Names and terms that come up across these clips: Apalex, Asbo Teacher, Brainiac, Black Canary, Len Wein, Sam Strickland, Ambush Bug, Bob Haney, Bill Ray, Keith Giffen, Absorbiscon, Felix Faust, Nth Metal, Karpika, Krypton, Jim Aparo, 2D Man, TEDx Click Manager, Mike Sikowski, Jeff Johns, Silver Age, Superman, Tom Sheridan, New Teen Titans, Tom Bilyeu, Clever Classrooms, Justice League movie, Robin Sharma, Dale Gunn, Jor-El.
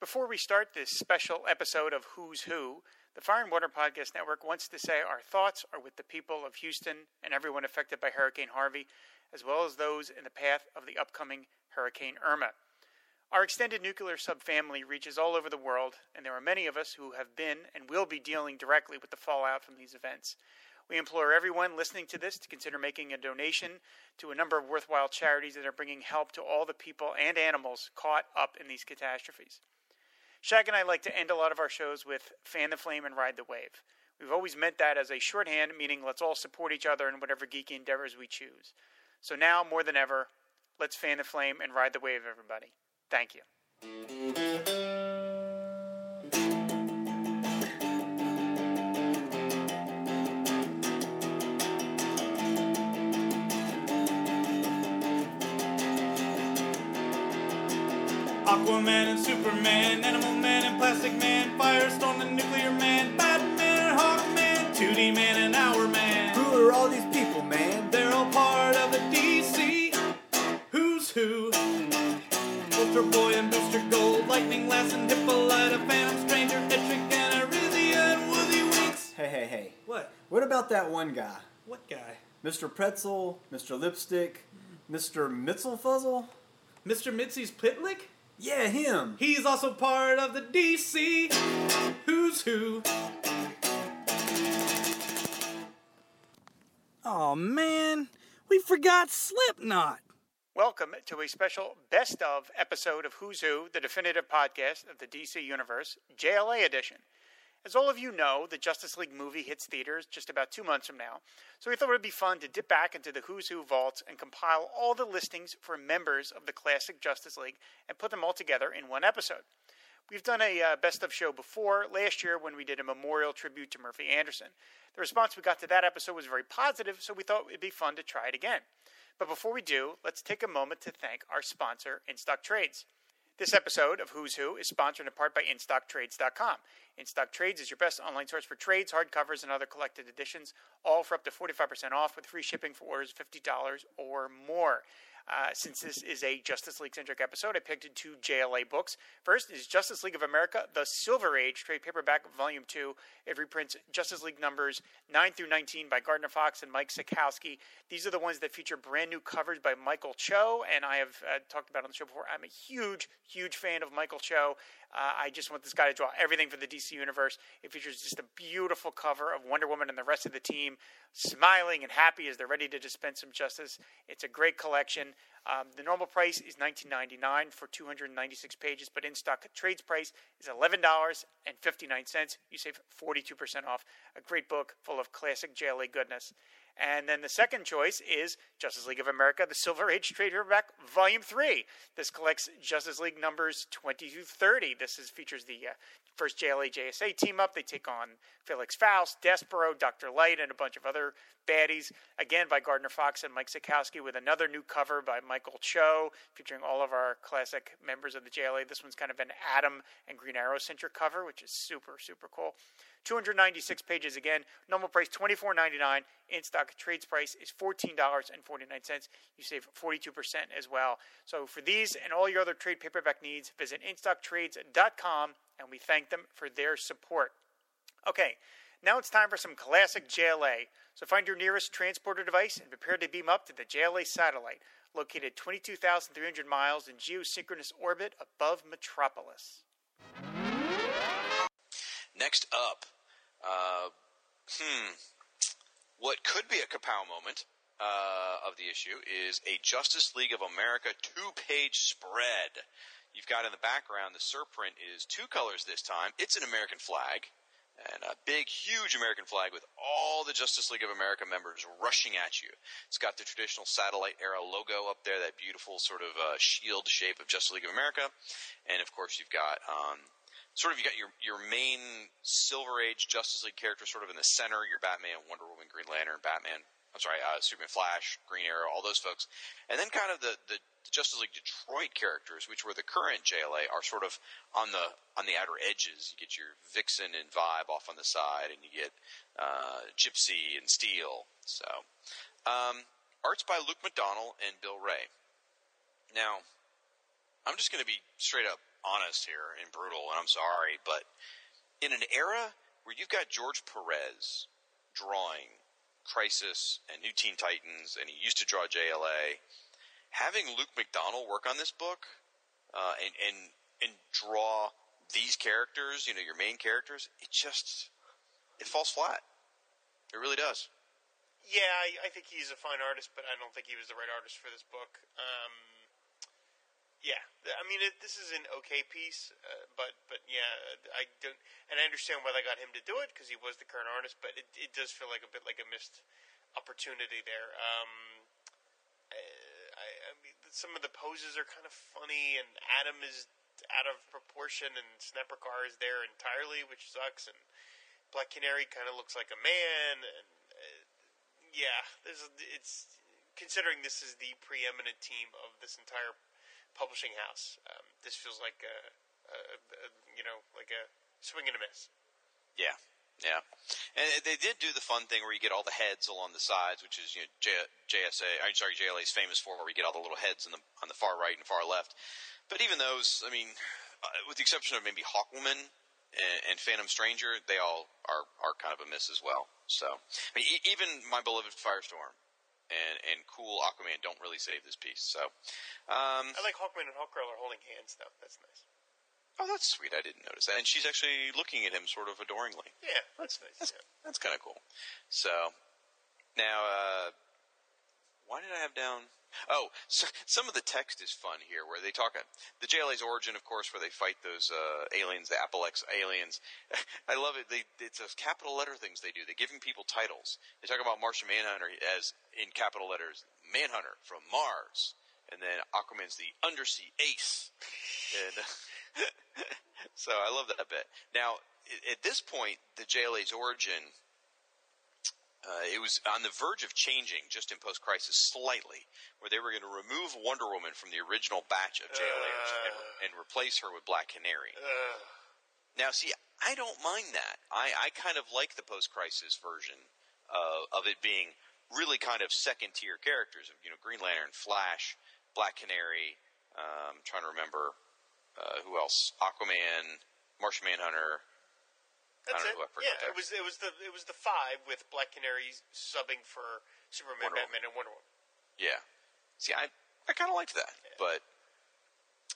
Before we start this special episode of Who's Who, the Fire and Water Podcast Network wants to say our thoughts are with the people of Houston and everyone affected by Hurricane Harvey, as well as those in the path of the upcoming Hurricane Irma. Our extended nuclear subfamily reaches all over the world, and there are many of us who have been and will be dealing directly with the fallout from these events. We implore everyone listening to this to consider making a donation to a number of worthwhile charities that are bringing help to all the people and animals caught up in these catastrophes. Shaq and I like to end a lot of our shows with fan the flame and ride the wave. We've always meant that as a shorthand, meaning let's all support each other in whatever geeky endeavors we choose. So now, more than ever, let's fan the flame and ride the wave, everybody. Thank you. Aquaman and Superman, Animal Man and Plastic Man, Firestorm and Nuclear Man, Batman and Hawkman, 2D Man and Our Man. Who are all these people, man? They're all part of the DC Who's Who. Ultra Boy and Booster Gold, Lightning Lass and Hippolyta, Phantom Stranger, Etrick and Arizia and Woozy Winks. Hey. What? What about that one guy? What guy? Mr. Pretzel, Mr. Lipstick, Mr. Mitzelfuzzle? Mr. Mitzi's Pitlick? Yeah, him. He's also part of the DC Who's Who. Oh man, we forgot Slipknot. Welcome to a special best of episode of Who's Who, the definitive podcast of the DC Universe, JLA edition. As all of you know, the Justice League movie hits theaters just about 2 months from now, so we thought it would be fun to dip back into the Who's Who vaults and compile all the listings for members of the classic Justice League and put them all together in one episode. We've done a best of show before, last year when we did a memorial tribute to Murphy Anderson. The response we got to that episode was very positive, so we thought it'd be fun to try it again. But before we do, let's take a moment to thank our sponsor, InStock Trades. This episode of Who's Who is sponsored in part by InStockTrades.com. InStock Trades is your best online source for trades, hardcovers, and other collected editions, all for up to 45% off with free shipping for orders of $50 or more. Since this is a Justice League-centric episode, I picked two JLA books. First is Justice League of America, The Silver Age, trade paperback, Volume 2. It reprints Justice League numbers 9 through 19 by Gardner Fox and Mike Sikowski. These are the ones that feature brand-new covers by Michael Cho, and I have talked about on the show before. I'm a huge fan of Michael Cho. I just want this guy to draw everything for the DC Universe. It features just a beautiful cover of Wonder Woman and the rest of the team, smiling and happy as they're ready to dispense some justice. It's a great collection. The normal price is $19.99 for 296 pages, but InStock Trades price is $11.59. You save 42% off. A great book full of classic JLA goodness. And then the second choice is Justice League of America, The Silver Age trade paperback, Volume 3. This collects Justice League numbers 20 through 30. Features the first JLA-JSA team-up. They take on Felix Faust, Despero, Dr. Light, and a bunch of other baddies, again by Gardner Fox and Mike Sikowski, with another new cover by Michael Cho, featuring all of our classic members of the JLA. This one's kind of an Adam and Green Arrow-centric cover, which is super cool. 296 pages again. Normal price $24.99. InStock Trades price is $14.49. You save 42% as well. So for these and all your other trade paperback needs, visit InStockTrades.com, and we thank them for their support. Okay, now it's time for some classic JLA. So find your nearest transporter device and prepare to beam up to the JLA satellite, located 22,300 miles in geosynchronous orbit above Metropolis. Next up, what could be a kapow moment of the issue is a Justice League of America two-page spread. You've got in the background, the surprint is two colors this time. It's an American flag, and a big, huge American flag with all the Justice League of America members rushing at you. It's got the traditional satellite-era logo up there, that beautiful sort of shield shape of Justice League of America. And, of course, you've got... You got your main Silver Age Justice League character sort of in the center, your Batman, Wonder Woman, Green Lantern, Superman, Flash, Green Arrow, all those folks. And then kind of the Justice League Detroit characters, which were the current JLA, are sort of on the outer edges. You get your Vixen and Vibe off on the side, and you get Gypsy and Steel. So, art's by Luke McDonnell and Bill Ray. Now, I'm just going to be straight up honest here and brutal, and I'm sorry, but in an era where you've got George Perez drawing Crisis and New Teen Titans, and he used to draw JLA, having Luke McDonnell work on this book and draw these characters, you know, your main characters, it falls flat. It really does. Yeah, I think he's a fine artist, but I don't think he was the right artist for this book. Yeah, I mean, this is an okay piece, but yeah, I don't, and I understand why they got him to do it because he was the current artist, but it does feel like a bit like a missed opportunity there. I mean, some of the poses are kind of funny, and Adam is out of proportion, and Snappercar is there entirely, which sucks, and Black Canary kind of looks like a man, and yeah, it's considering this is the preeminent team of this entire publishing house. This feels like a swing and a miss. Yeah, yeah. And they did do the fun thing where you get all the heads along the sides, which is, you know, JLA is famous for, where you get all the little heads on the far right and far left. But even those, I mean, with the exception of maybe Hawkwoman and Phantom Stranger, they all are kind of a miss as well. So I mean, even my beloved Firestorm and cool Aquaman don't really save this piece. So I like Hawkman and Hawkgirl are holding hands, though. That's nice. Oh, that's sweet. I didn't notice that. And she's actually looking at him sort of adoringly. Yeah, that's nice. That's kind of cool. So now, why did I have down? Oh, so some of the text is fun here, where they talk the JLA's origin, of course, where they fight those aliens, the Apalex aliens. I love it. It's those capital letter things they do. They're giving people titles. They talk about Martian Manhunter as, in capital letters, Manhunter from Mars. And then Aquaman's the undersea ace. And, so I love that a bit. Now, at this point, the JLA's origin... it was on the verge of changing just in post-crisis slightly, where they were going to remove Wonder Woman from the original batch of JLAers and replace her with Black Canary. Now, see, I don't mind that. I kind of like the post-crisis version of it being really kind of second-tier characters. You know, Green Lantern, Flash, Black Canary, I'm trying to remember who else, Aquaman, Martian Manhunter... That's it. Yeah, it was the five with Black Canary subbing for Superman, Batman, and Wonder Woman. Yeah. See, I kind of liked that, yeah. But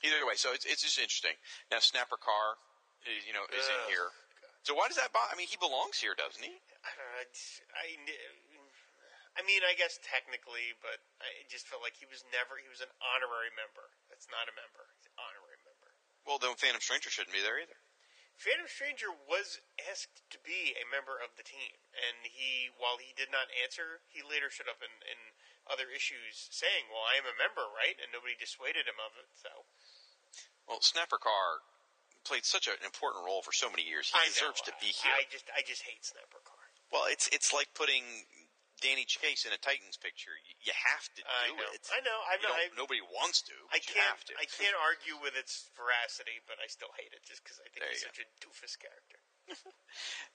either way, so it's just interesting. Now, Snappercar, you know, is in here. God. So why does that bother? I mean, he belongs here, doesn't he? I don't know. I mean, I guess technically, but I just felt like he was an honorary member. That's not a member. He's an honorary member. Well, then Phantom Stranger shouldn't be there either. Phantom Stranger was asked to be a member of the team, and while he did not answer, he later showed up in other issues saying, well, I am a member, right? And nobody dissuaded him of it, so... Well, Snappercar played such an important role for so many years. He deserves to be here. I just hate Snappercar. Well, it's like putting Danny Chase in a Titans picture. You have to do it. I know. Nobody wants to, but you have to. I can't argue with its veracity, but I still hate it just because I think he's such a doofus character.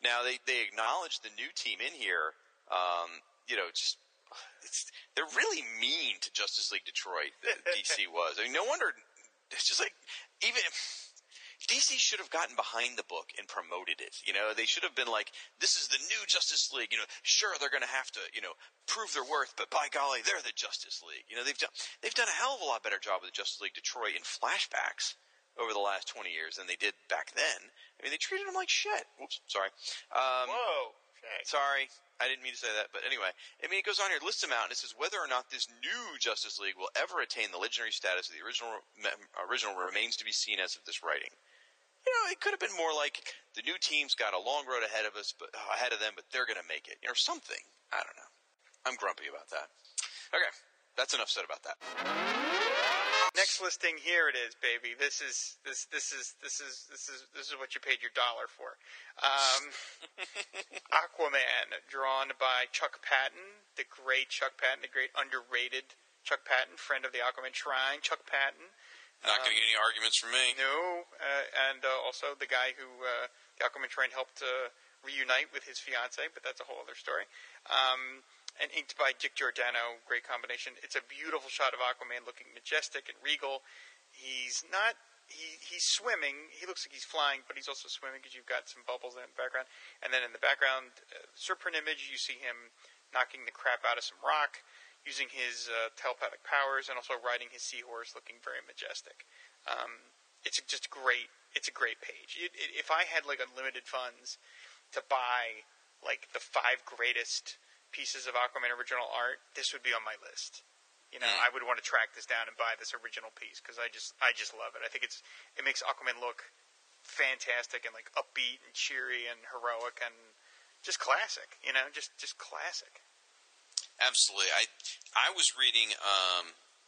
Now, they acknowledge the new team in here. You know, they're really mean to Justice League Detroit, that DC was. I mean, no wonder. It's just like, even if... DC should have gotten behind the book and promoted it. You know, they should have been like, this is the new Justice League. You know, sure, they're going to have to, you know, prove their worth, but by golly, they're the Justice League. You know, they've done a hell of a lot better job with the Justice League Detroit in flashbacks over the last 20 years than they did back then. I mean, they treated them like shit. Whoops, sorry. Whoa. Okay. Sorry. I didn't mean to say that, but anyway. I mean, it goes on here, lists them out, and it says whether or not this new Justice League will ever attain the legendary status of the original remains to be seen as of this writing. You know, it could have been more like the new team's got a long road ahead of them, but they're going to make it, or something. I don't know. I'm grumpy about that. Okay, that's enough said about that. Next listing, here it is, baby. This is what you paid your dollar for. Aquaman, drawn by Chuck Patton, the great Chuck Patton, the great underrated Chuck Patton, friend of the Aquaman Shrine, Chuck Patton. Not going to get any arguments from me. No, and also the guy who the Aquaman Shrine helped reunite with his fiancée, but that's a whole other story. And inked by Dick Giordano, great combination. It's a beautiful shot of Aquaman looking majestic and regal. He's not He's swimming. He looks like he's flying, but he's also swimming because you've got some bubbles in the background. And then in the background, serpent image, you see him knocking the crap out of some rock, using his telepathic powers, and also riding his seahorse, looking very majestic. It's a great page. If I had like unlimited funds to buy like the 5 greatest pieces of Aquaman original art, this would be on my list. You know, I would want to track this down and buy this original piece because I just love it. I think it makes Aquaman look fantastic and like upbeat and cheery and heroic and just classic. You know, just classic. Absolutely. I was reading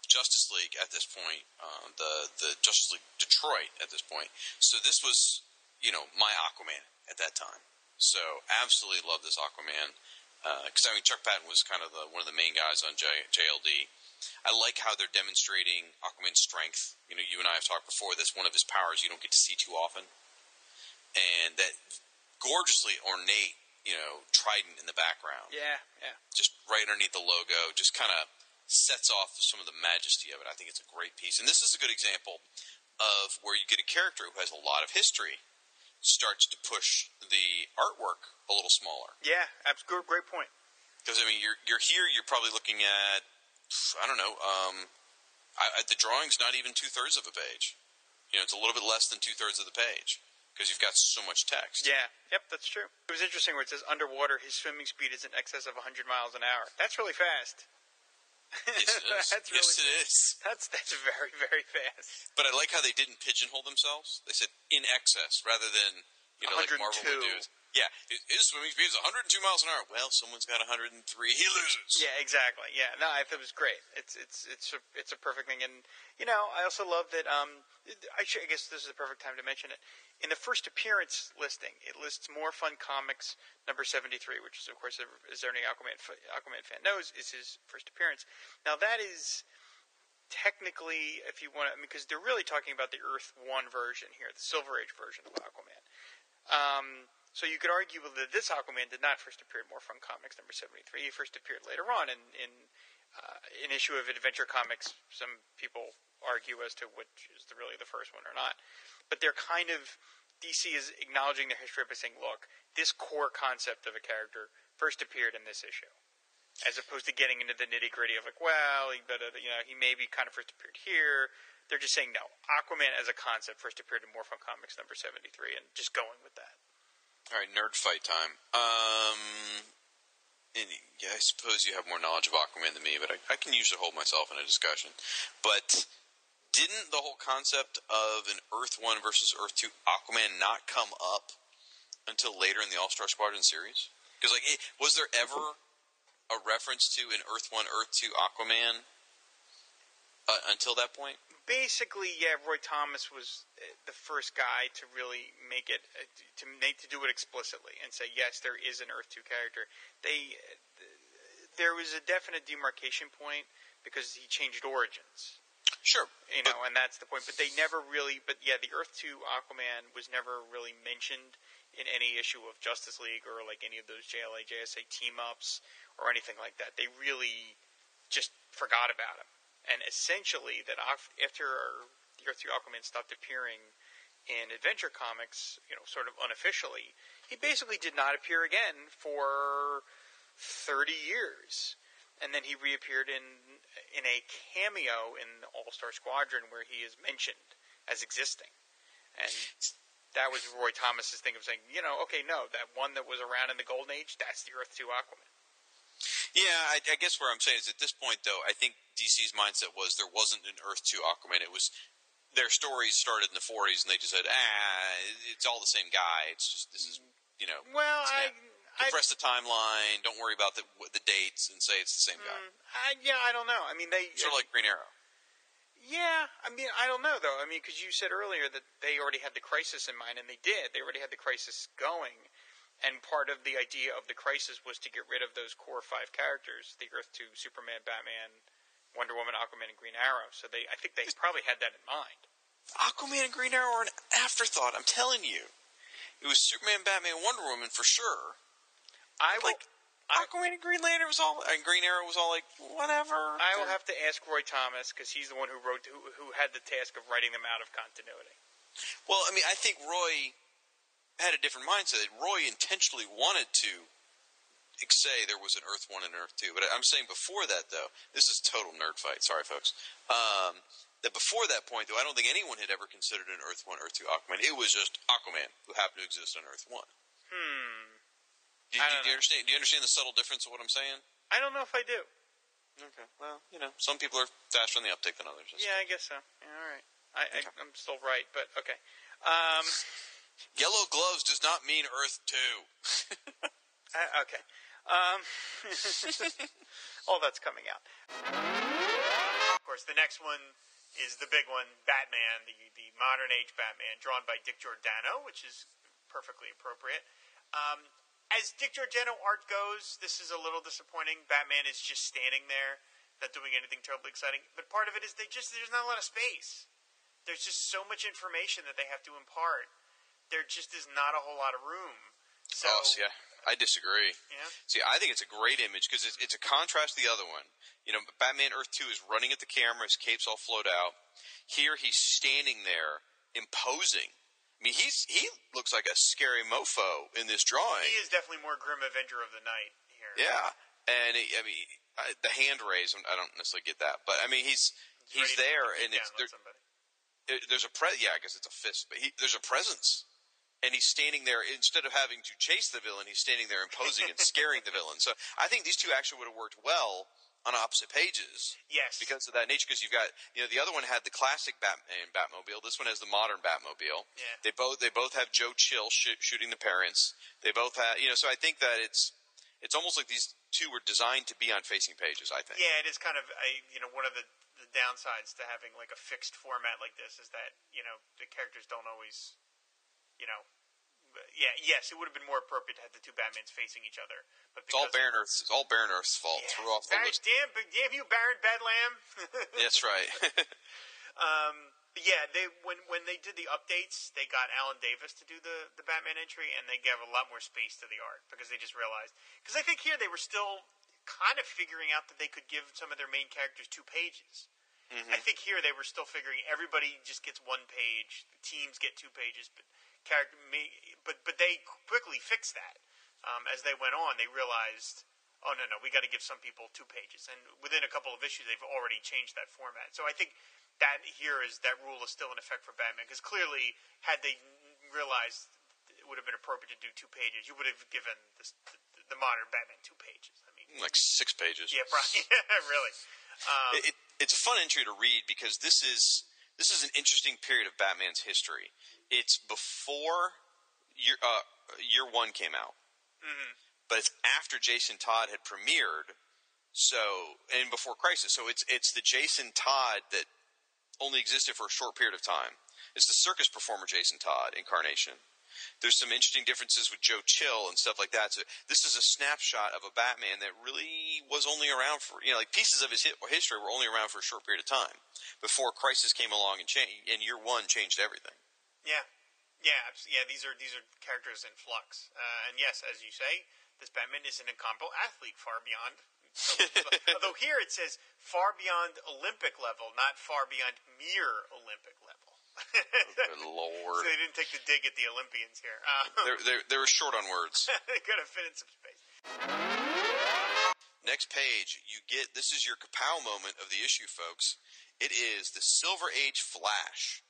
Justice League at this point, the Justice League Detroit at this point. So this was, you know, my Aquaman at that time. So absolutely love this Aquaman. Because I mean, Chuck Patton was kind of one of the main guys on JLD. I like how they're demonstrating Aquaman's strength. You know, you and I have talked before. That's one of his powers you don't get to see too often, and that gorgeously ornate, you know, trident in the background. Yeah, yeah. Just right underneath the logo, just kind of sets off some of the majesty of it. I think it's a great piece, and this is a good example of where you get a character who has a lot of history starts to push the artwork a little smaller. Yeah, absolutely. Great point. Because I mean, you're here. You're probably looking at the drawing's not even 2/3 of a page. You know, it's a little bit less than 2/3 of the page because you've got so much text. Yeah. Yep, that's true. It was interesting where it says underwater, his swimming speed is in excess of 100 miles an hour. That's really fast. Yes, it is. That's very, very fast. But I like how they didn't pigeonhole themselves. They said in excess rather than, you know, like Marvel would do. Yeah, his swimming speed is 102 miles an hour. Well, someone's got 103. He loses. Yeah, exactly. Yeah, no, I thought it was great. It's a perfect thing. And you know, I also love that. I guess this is the perfect time to mention it. In the first appearance listing, it lists More Fun Comics number 73, which is of course, as any Aquaman fan knows, is his first appearance. Now that is technically, if you want, because they're really talking about the Earth 1 version here, the Silver Age version of Aquaman. So you could argue that this Aquaman did not first appear in More Fun Comics number 73. He first appeared later on in an issue of Adventure Comics. Some people argue as to which is really the first one or not. But they're kind of – DC is acknowledging their history by saying, look, this core concept of a character first appeared in this issue. As opposed to getting into the nitty-gritty of like, well, he maybe kind of first appeared here. They're just saying, no, Aquaman as a concept first appeared in More Fun Comics number 73 and just going with that. All right, nerd fight time. I suppose you have more knowledge of Aquaman than me, but I can usually hold myself in a discussion. But didn't the whole concept of an Earth 1 versus Earth 2 Aquaman not come up until later in the All-Star Squadron series? Because, was there ever a reference to an Earth 1, Earth 2 Aquaman until that point? Basically, yeah, Roy Thomas was the first guy to really make it to do it explicitly and say, yes, there is an Earth 2 character. There was a definite demarcation point because he changed origins. Sure, you know, and that's the point. But they never really. But yeah, the Earth 2 Aquaman was never really mentioned in any issue of Justice League or like any of those JLA, JSA team ups or anything like that. They really just forgot about him. And essentially, that after the Earth 2 Aquaman stopped appearing in Adventure Comics, you know, sort of unofficially, he basically did not appear again for 30 years. And then he reappeared in a cameo in All-Star Squadron where he is mentioned as existing. And that was Roy Thomas's thing of saying, you know, okay, no, that one that was around in the Golden Age, that's the Earth 2 Aquaman. Yeah, I guess where I'm saying is at this point, though, I think DC's mindset was there wasn't an Earth 2 Aquaman. It was their stories started in the 40s, and they just said, it's all the same guy. It's just this is, you know. Well, compress the timeline. Don't worry about the dates and say it's the same guy. I don't know. I mean, they sort of like Green Arrow. Yeah, I mean, I don't know, though. I mean, because you said earlier that they already had the Crisis in mind, and they did. They already had the Crisis going. And part of the idea of the Crisis was to get rid of those core 5 characters, the Earth 2, Superman, Batman, Wonder Woman, Aquaman, and Green Arrow. So I think they probably had that in mind. Aquaman and Green Arrow are an afterthought, I'm telling you. It was Superman, Batman, Wonder Woman for sure. I will, Aquaman and Green Lantern was all, and Green Arrow was all like, whatever. I will have to ask Roy Thomas, because he's the one who wrote, who had the task of writing them out of continuity. Well, I mean, I think Roy had a different mindset. Roy intentionally wanted to say there was an Earth 1 and Earth 2. But I'm saying before that, though, this is total nerd fight. Sorry, folks. That before that point, though, I don't think anyone had ever considered an Earth 1, Earth 2 Aquaman. It was just Aquaman who happened to exist on Earth 1. Do you understand? Do you understand the subtle difference of what I'm saying? I don't know if I do. Okay. Well, you know, some people are faster on the uptake than others. Yeah, I guess so. Yeah, all right. I'm still right, but okay. Yellow gloves does not mean Earth 2. Okay. All that's coming out. Of course, the next one is the big one, Batman, the modern age Batman, drawn by Dick Giordano, which is perfectly appropriate. As Dick Giordano art goes, this is a little disappointing. Batman is just standing there, not doing anything terribly exciting. But part of it is there's not a lot of space. There's just so much information that they have to impart. There just is not a whole lot of room. So, yeah. I disagree. Yeah. See, I think it's a great image because it's a contrast to the other one. You know, Batman Earth 2 is running at the camera. His cape's all flowed out. Here he's standing there imposing. I mean, he looks like a scary mofo in this drawing. He is definitely more Grim Avenger of the Night here. Yeah. And, the hand raise, I don't necessarily get that. But, I mean, he's there. And there's a presence. Yeah, I guess it's a fist. But there's a presence. And he's standing there, instead of having to chase the villain, he's standing there imposing and scaring the villain. So I think these two actually would have worked well on opposite pages. Yes. Because of that nature, because you've got, the other one had the classic Batman Batmobile. This one has the modern Batmobile. Yeah. They both have Joe Chill shooting the parents. They both have, so I think that it's almost like these two were designed to be on facing pages, I think. Yeah, it is kind of one of the downsides to having like a fixed format like this is that, the characters don't always... it would have been more appropriate to have the two Batmans facing each other. But it's all Baron Earth's fault. Yeah. Damn you, Baron Bedlam. That's right. When they did the updates, they got Alan Davis to do the Batman entry, and they gave a lot more space to the art because they just realized. Because I think here they were still kind of figuring out that they could give some of their main characters 2 pages. Mm-hmm. I think here they were still figuring everybody just gets 1 page, the teams get 2 pages, but. But they quickly fixed that. As they went on, they realized, we got to give some people 2 pages. And within a couple of issues, they've already changed that format. So I think that here is that rule is still in effect for Batman, because clearly, had they realized it would have been appropriate to do 2 pages, you would have given the modern Batman 2 pages. I mean, like 6 pages. Yeah, probably. Really. It's a fun entry to read because this is an interesting period of Batman's history. It's before Year One came out, mm-hmm. But it's after Jason Todd had premiered. And before Crisis, so it's the Jason Todd that only existed for a short period of time. It's the circus performer Jason Todd incarnation. There's some interesting differences with Joe Chill and stuff like that. So this is a snapshot of a Batman that really was only around for, pieces of his history were only around for a short period of time before Crisis came along and Year One changed everything. Yeah. These are characters in flux, and yes, as you say, this Batman is an incomparable athlete, far beyond. Although here it says far beyond Olympic level, not far beyond mere Olympic level. Good lord! So they didn't take the dig at the Olympians here. They were short on words. They could have fit in some space. Next page, this is your kapow moment of the issue, folks. It is the Silver Age Flash,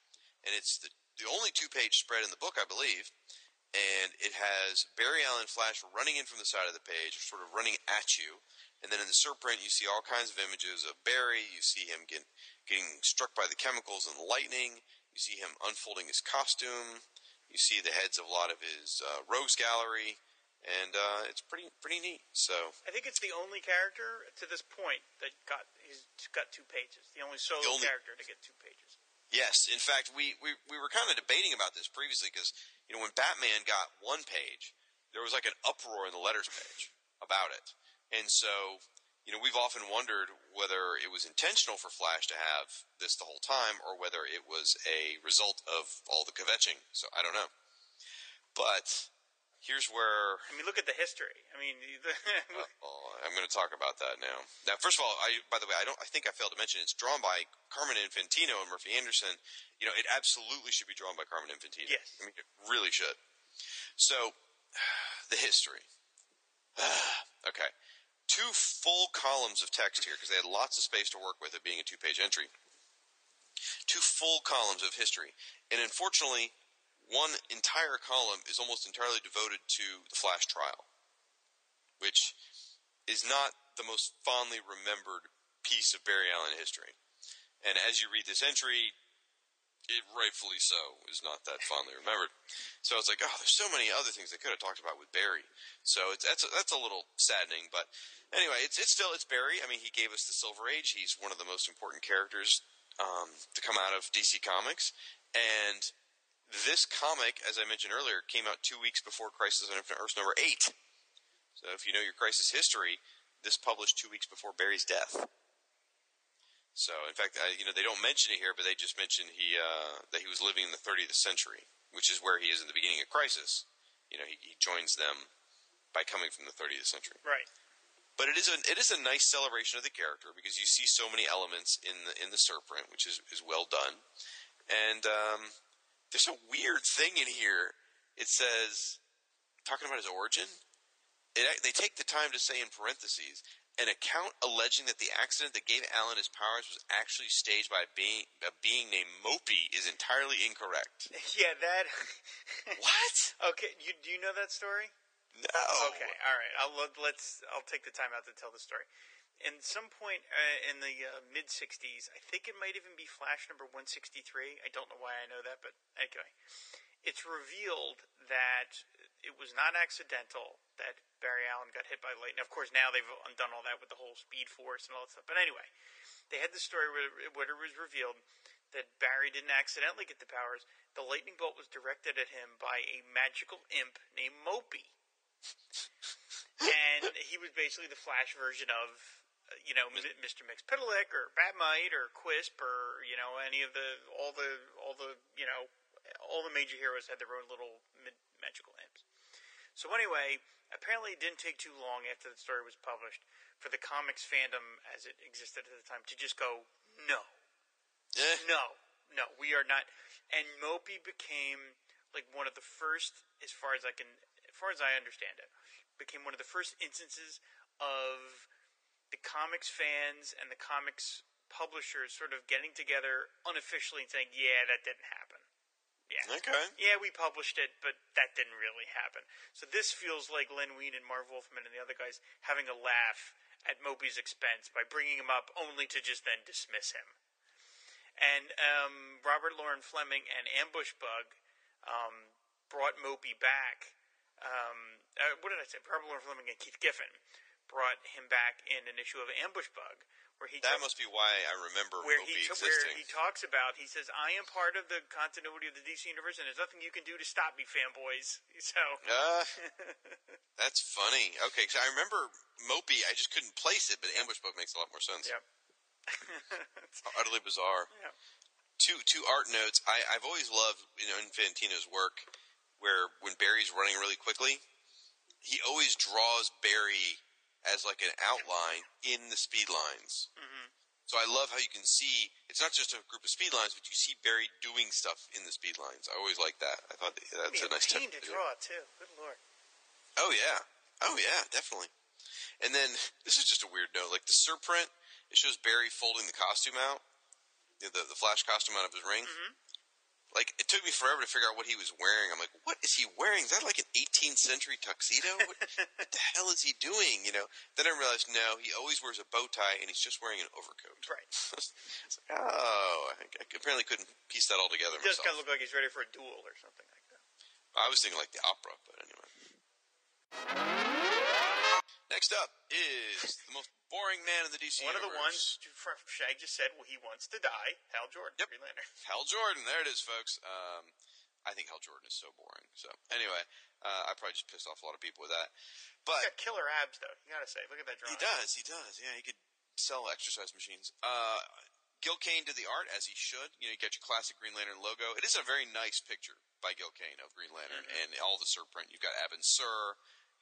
and it's the only 2-page spread in the book, I believe, and it has Barry Allen Flash running in from the side of the page, sort of running at you, and then in the surprint you see all kinds of images of Barry, you see him getting struck by the chemicals and lightning, you see him unfolding his costume, you see the heads of a lot of his rogues gallery, and it's pretty neat. So I think it's the only character to this point that got 2 pages, the only character to get 2 pages. Yes, in fact, we were kind of debating about this previously because, when Batman got 1 page, there was like an uproar in the letters page about it. And so, we've often wondered whether it was intentional for Flash to have this the whole time or whether it was a result of all the kvetching. So I don't know. But here's where... I mean, look at the history. I mean... I'm going to talk about that now. Now, first of all, I think I failed to mention, it's drawn by Carmen Infantino and Murphy Anderson. You know, it absolutely should be drawn by Carmen Infantino. Yes. I mean, it really should. So, the history. Okay. 2 full columns of text here, because they had lots of space to work with, it being a 2-page entry. 2 full columns of history. And unfortunately, 1 entire column is almost entirely devoted to the Flash trial, which is not the most fondly remembered piece of Barry Allen history. And as you read this entry, it rightfully so is not that fondly remembered. So it's like, oh, there's so many other things they could have talked about with Barry. So that's a little saddening, but anyway, it's still Barry. I mean, he gave us the Silver Age. He's one of the most important characters to come out of DC Comics, and this comic, as I mentioned earlier, came out 2 weeks before Crisis on Infinite Earths number 8. So if you know your Crisis history, this published 2 weeks before Barry's death. So, in fact, they don't mention it here, but they just mention that he was living in the 30th century, which is where he is in the beginning of Crisis. You know, he joins them by coming from the 30th century. Right. But it is a nice celebration of the character, because you see so many elements in the Serpent, which is well done. And there's a weird thing in here. It says, talking about his origin, they take the time to say in parentheses, an account alleging that the accident that gave Alan his powers was actually staged by a being named Mopey is entirely incorrect. Yeah, that... What? Okay, do you know that story? No. Okay, all right. I'll take the time out to tell the story. At some point in the mid-'60s, I think it might even be Flash number 163. I don't know why I know that, but anyway. It's revealed that it was not accidental that Barry Allen got hit by lightning. Of course, now they've undone all that with the whole Speed Force and all that stuff. But anyway, they had the story where it was revealed that Barry didn't accidentally get the powers. The lightning bolt was directed at him by a magical imp named Mopey. And he was basically the Flash version of, you know, Mr. Mixpidalic or Batmite or Quisp or, you know, any of the all the you know, all the major heroes had their own little magical imps. So anyway, apparently it didn't take too long after the story was published for the comics fandom as it existed at the time to just go, no. No, we are not. And Mopey became like one of the first, as far as I understand it, became one of the first instances of the comics fans and the comics publishers sort of getting together unofficially and saying, yeah, that didn't happen. Yeah. Okay. Yeah, we published it, but that didn't really happen. So this feels like Len Wein and Marv Wolfman and the other guys having a laugh at Mopey's expense by bringing him up only to just then dismiss him. And Robert Lauren Fleming and Ambush Bug brought Mopey back. What did I say? Robert Lauren Fleming and Keith Giffen brought him back in an issue of Ambush Bug. That must be why I remember Mopey existing. Where he talks about, he says, I am part of the continuity of the DC Universe, and there's nothing you can do to stop me, fanboys. So. That's funny. Okay, so I remember Mopey, I just couldn't place it, but Ambush Book makes a lot more sense. Yep. Utterly bizarre. Yep. Two art notes. I've always loved, you know, Infantino's work, where when Barry's running really quickly, he always draws Barry as like an outline in the speed lines. Mm-hmm. So I love how you can see, it's not just a group of speed lines, but you see Barry doing stuff in the speed lines. I always like that. I thought that's a nice tip. It's a pain to draw, too. Good Lord. Oh, yeah, definitely. And then, this is just a weird note, like the surprint, it shows Barry folding the costume out, the Flash costume out of his ring. Mm-hmm. Like, it took me forever to figure out what he was wearing. I'm like, what is he wearing? Is that like an 18th century tuxedo? What the hell is he doing, you know? Then I realized, no, he always wears a bow tie, and he's just wearing an overcoat. Right. I apparently couldn't piece that all together myself. It does kind of look like he's ready for a duel or something like that. I was thinking like the opera, but anyway. Next up is the most boring man in the DC Universe. One of the ones Shag just said he wants to die, Hal Jordan. Yep. Green Lantern. Hal Jordan, there it is, folks. I think Hal Jordan is so boring. So, anyway, I probably just pissed off a lot of people with that. But he's got killer abs, though. You gotta say, look at that drawing. He does, yeah, he could sell exercise machines. Gil Kane did the art, as he should. You know, you get your classic Green Lantern logo. It is a very nice picture by Gil Kane of Green Lantern and all the surprint. You've got Abin Sur,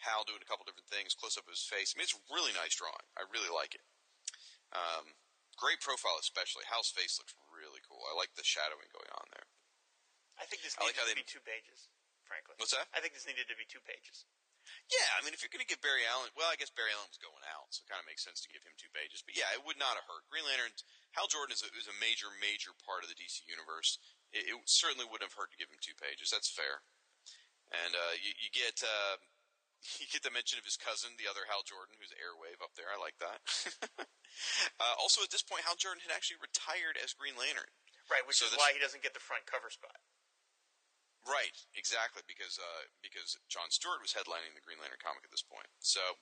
Hal doing a couple different things, close up of his face. I mean, it's a really nice drawing. I really like it. Great profile, especially. Hal's face looks really cool. I like the shadowing going on there. I think this needed to be 2 pages, frankly. What's that? I think this needed to be 2 pages. Yeah, I mean, if you're going to give Barry Allen... Well, I guess Barry Allen was going out, so it kind of makes sense to give him 2 pages. But yeah, it would not have hurt. Green Lantern... Hal Jordan is a major, major part of the DC universe. It certainly wouldn't have hurt to give him 2 pages. That's fair. And you get the mention of his cousin, the other Hal Jordan, who's Airwave up there. I like that. Also, at this point, Hal Jordan had actually retired as Green Lantern. Right, which is why he doesn't get the front cover spot. Right, exactly, because John Stewart was headlining the Green Lantern comic at this point. So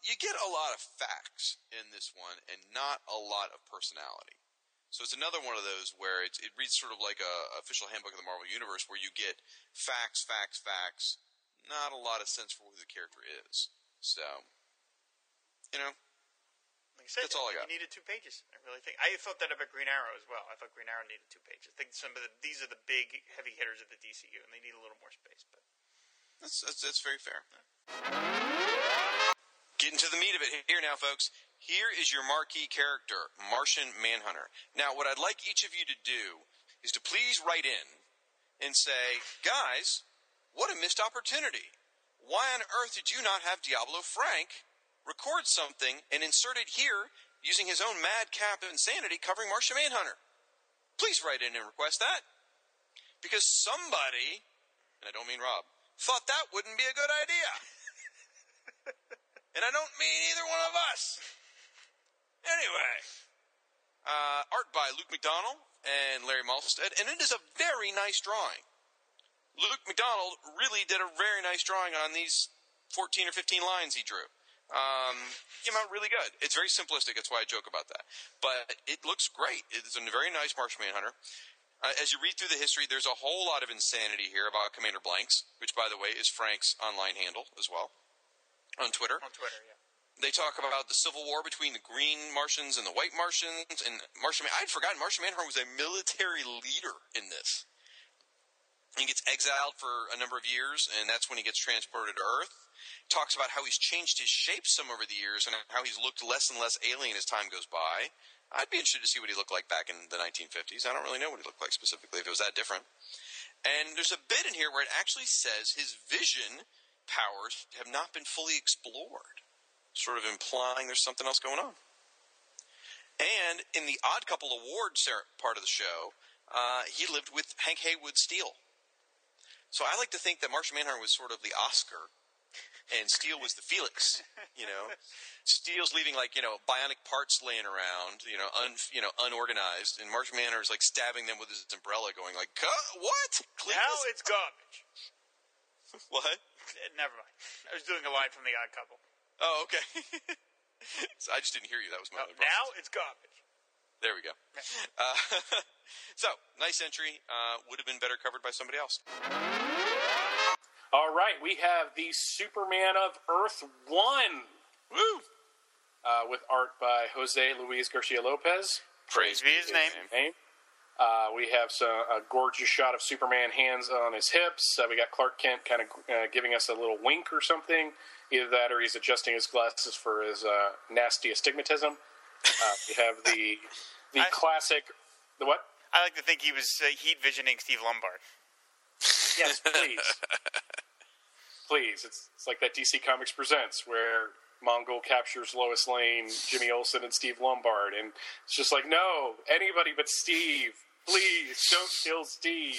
you get a lot of facts in this one and not a lot of personality. So it's another one of those where it reads sort of like a official handbook of the Marvel Universe where you get facts, facts, facts, not a lot of sense for who the character is. So, you know, like I said, that's all I got. You needed 2 pages, I really think. I thought that about Green Arrow as well. I thought Green Arrow needed 2 pages. I think these are the big heavy hitters of the DCU, and they need a little more space. But that's very fair. Yeah. Getting to the meat of it here now, folks. Here is your marquee character, Martian Manhunter. Now, what I'd like each of you to do is to please write in and say, guys, what a missed opportunity. Why on earth did you not have Diablo Frank record something and insert it here using his own madcap insanity covering Martian Manhunter? Please write in and request that. Because somebody, and I don't mean Rob, thought that wouldn't be a good idea. And I don't mean either one of us. Anyway, art by Luke McDonnell and Larry Malstead, and it is a very nice drawing. Luke McDonnell really did a very nice drawing on these 14 or 15 lines he drew. Came out really good. It's very simplistic. That's why I joke about that. But it looks great. It's a very nice Martian Manhunter. As you read through the history, there's a whole lot of insanity here about Commander Blanks, which, by the way, is Frank's online handle as well on Twitter. On Twitter, yeah. They talk about the civil war between the green Martians and the white Martians. And Martian Man. I'd forgotten Martian Manhunter was a military leader in this. He gets exiled for a number of years, and that's when he gets transported to Earth. Talks about how he's changed his shape some over the years and how he's looked less and less alien as time goes by. I'd be interested to see what he looked like back in the 1950s. I don't really know what he looked like specifically, if it was that different. And there's a bit in here where it actually says his vision powers have not been fully explored, sort of implying there's something else going on. And in the Odd Couple Awards part of the show, he lived with Hank Haywood Steel. So I like to think that Martian Manhunter was sort of the Oscar and Steel was the Felix, you know. Steel's leaving, like, you know, bionic parts laying around, you know, unorganized. And Martian Manhunter is, like, stabbing them with his umbrella going, like, what? Clean now this? It's garbage. What? Never mind. I was doing a line from The Odd Couple. Oh, okay. So I just didn't hear you. That was my other problem. Now it's garbage. There we go. So, nice entry. Would have been better covered by somebody else. All right, we have the Superman of Earth 1. Woo! With art by Jose Luis Garcia-Lopez. Praise be his name. We have a gorgeous shot of Superman, hands on his hips. We got Clark Kent kind of giving us a little wink or something. Either that or he's adjusting his glasses for his nasty astigmatism. We have the classic... The what? I like to think he was heat visioning Steve Lombard. Yes, please. Please. It's like that DC Comics Presents where Mongol captures Lois Lane, Jimmy Olsen, and Steve Lombard. And it's just like, no, anybody but Steve. Please, don't kill Steve.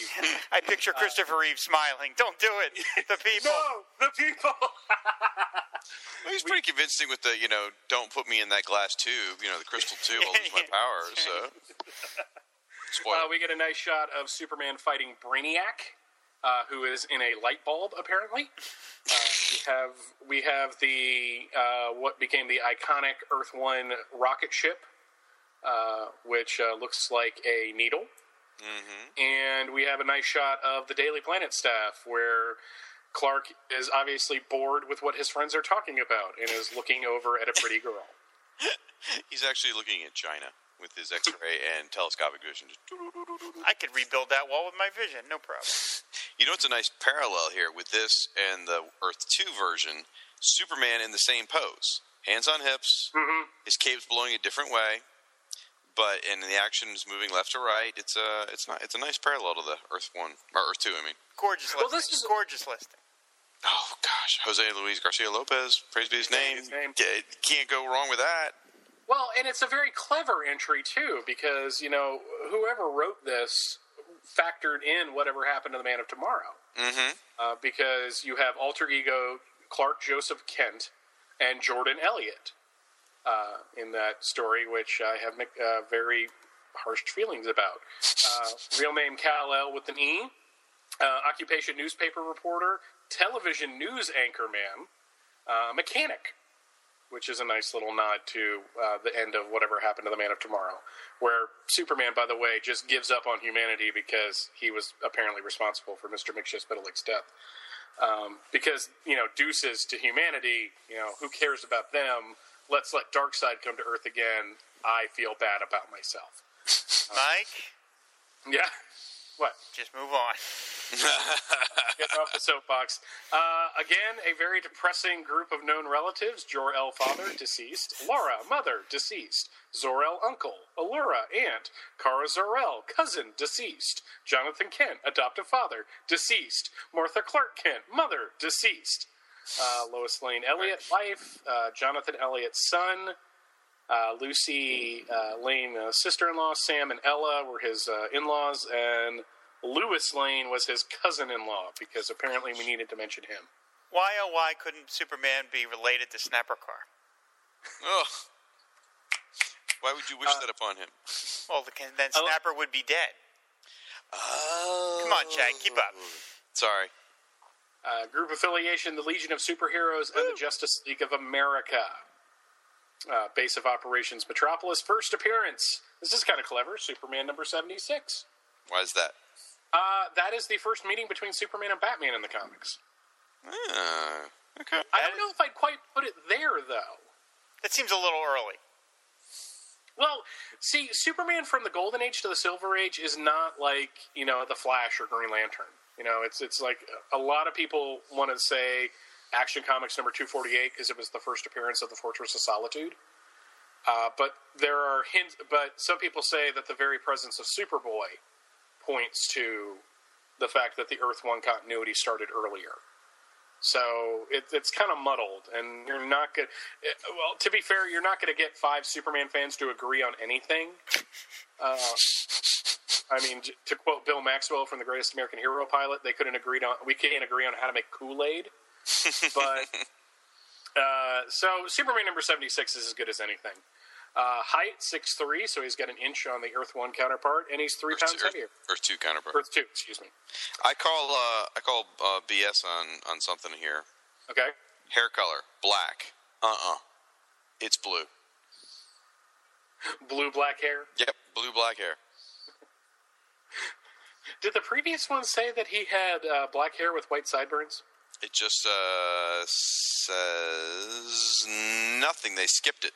I picture Christopher Reeve smiling. Don't do it. The people. No, the people. Well, he's pretty convincing with the, you know, don't put me in that glass tube, you know, the crystal tube. I'll lose my power. So. We get a nice shot of Superman fighting Brainiac. Who is in a light bulb, apparently. We have the what became the iconic Earth 1 rocket ship, which looks like a needle. Mm-hmm. And we have a nice shot of the Daily Planet staff, where Clark is obviously bored with what his friends are talking about and is looking over at a pretty girl. He's actually looking at China. with his X-ray and telescopic vision. I could rebuild that wall with my vision, no problem. You know, it's a nice parallel here with this and the Earth 2 version. Superman in the same pose, hands on hips, mm-hmm. his cape's blowing a different way, but and the action is moving left to right. It's a nice parallel to the Earth 1 or Earth 2. I mean, gorgeous. Well, this is gorgeous listing. Oh gosh, Jose Luis Garcia Lopez, praise be his name. Can't go wrong with that. Well, and it's a very clever entry too, because you know whoever wrote this factored in whatever happened to the Man of Tomorrow, mm-hmm. Because you have alter ego Clark Joseph Kent and Jordan Elliott in that story, which I have very harsh feelings about. Real name Kal-El with an E, occupation newspaper reporter, television news anchorman, mechanic, which is a nice little nod to the end of Whatever Happened to the Man of Tomorrow, where Superman, by the way, just gives up on humanity because he was apparently responsible for Mr. Mc-Shispitalik's death. Because, you know, deuces to humanity, you know, who cares about them? Let's let Darkseid come to Earth again. I feel bad about myself. Mike? Yeah? What? Just move on. Get off the soapbox. Again, a very depressing group of known relatives. Jor-El father, deceased. Laura, mother, deceased. Zor-El uncle. Allura, aunt. Kara Zor-El, cousin, deceased. Jonathan Kent, adoptive father, deceased. Martha Clark Kent, mother, deceased. Lois Lane Elliott, wife. Jonathan Elliott's son. Lucy Lane, sister-in-law. Sam and Ella were his in-laws, and Lewis Lane was his cousin-in-law, because apparently we needed to mention him. Why, oh, why couldn't Superman be related to Snappercar? Ugh. Why would you wish that upon him? Well, then Snapper would be dead. Oh. Come on, Jack, keep up. Sorry. Group affiliation, the Legion of Superheroes, and the Justice League of America. Base of operations, Metropolis. First appearance. This is kind of clever. Superman number 76. Why is that? That is the first meeting between Superman and Batman in the comics. Okay. I don't know if I'd quite put it there, though. That seems a little early. Well, see, Superman from the Golden Age to the Silver Age is not like, you know, the Flash or Green Lantern. You know, it's like a lot of people want to say Action Comics number 248 because it was the first appearance of the Fortress of Solitude. But there are hints. But some people say that the very presence of Superboy points to the fact that the Earth 1 continuity started earlier. So it's kind of muddled, and you're not going to... Well, to be fair, you're not going to get five Superman fans to agree on anything. I mean, to quote Bill Maxwell from the Greatest American Hero pilot, they couldn't agree on... We can't agree on how to make Kool-Aid. But... so Superman number 76 is as good as anything. Height, 6'3", so he's got an inch on the Earth 1 counterpart, and he's three times heavier. Earth 2 counterpart. Earth 2, excuse me. I call BS on something here. Okay. Hair color, black. It's blue. Blue black hair? Yep, blue black hair. Did the previous one say that he had black hair with white sideburns? It just says nothing. They skipped it.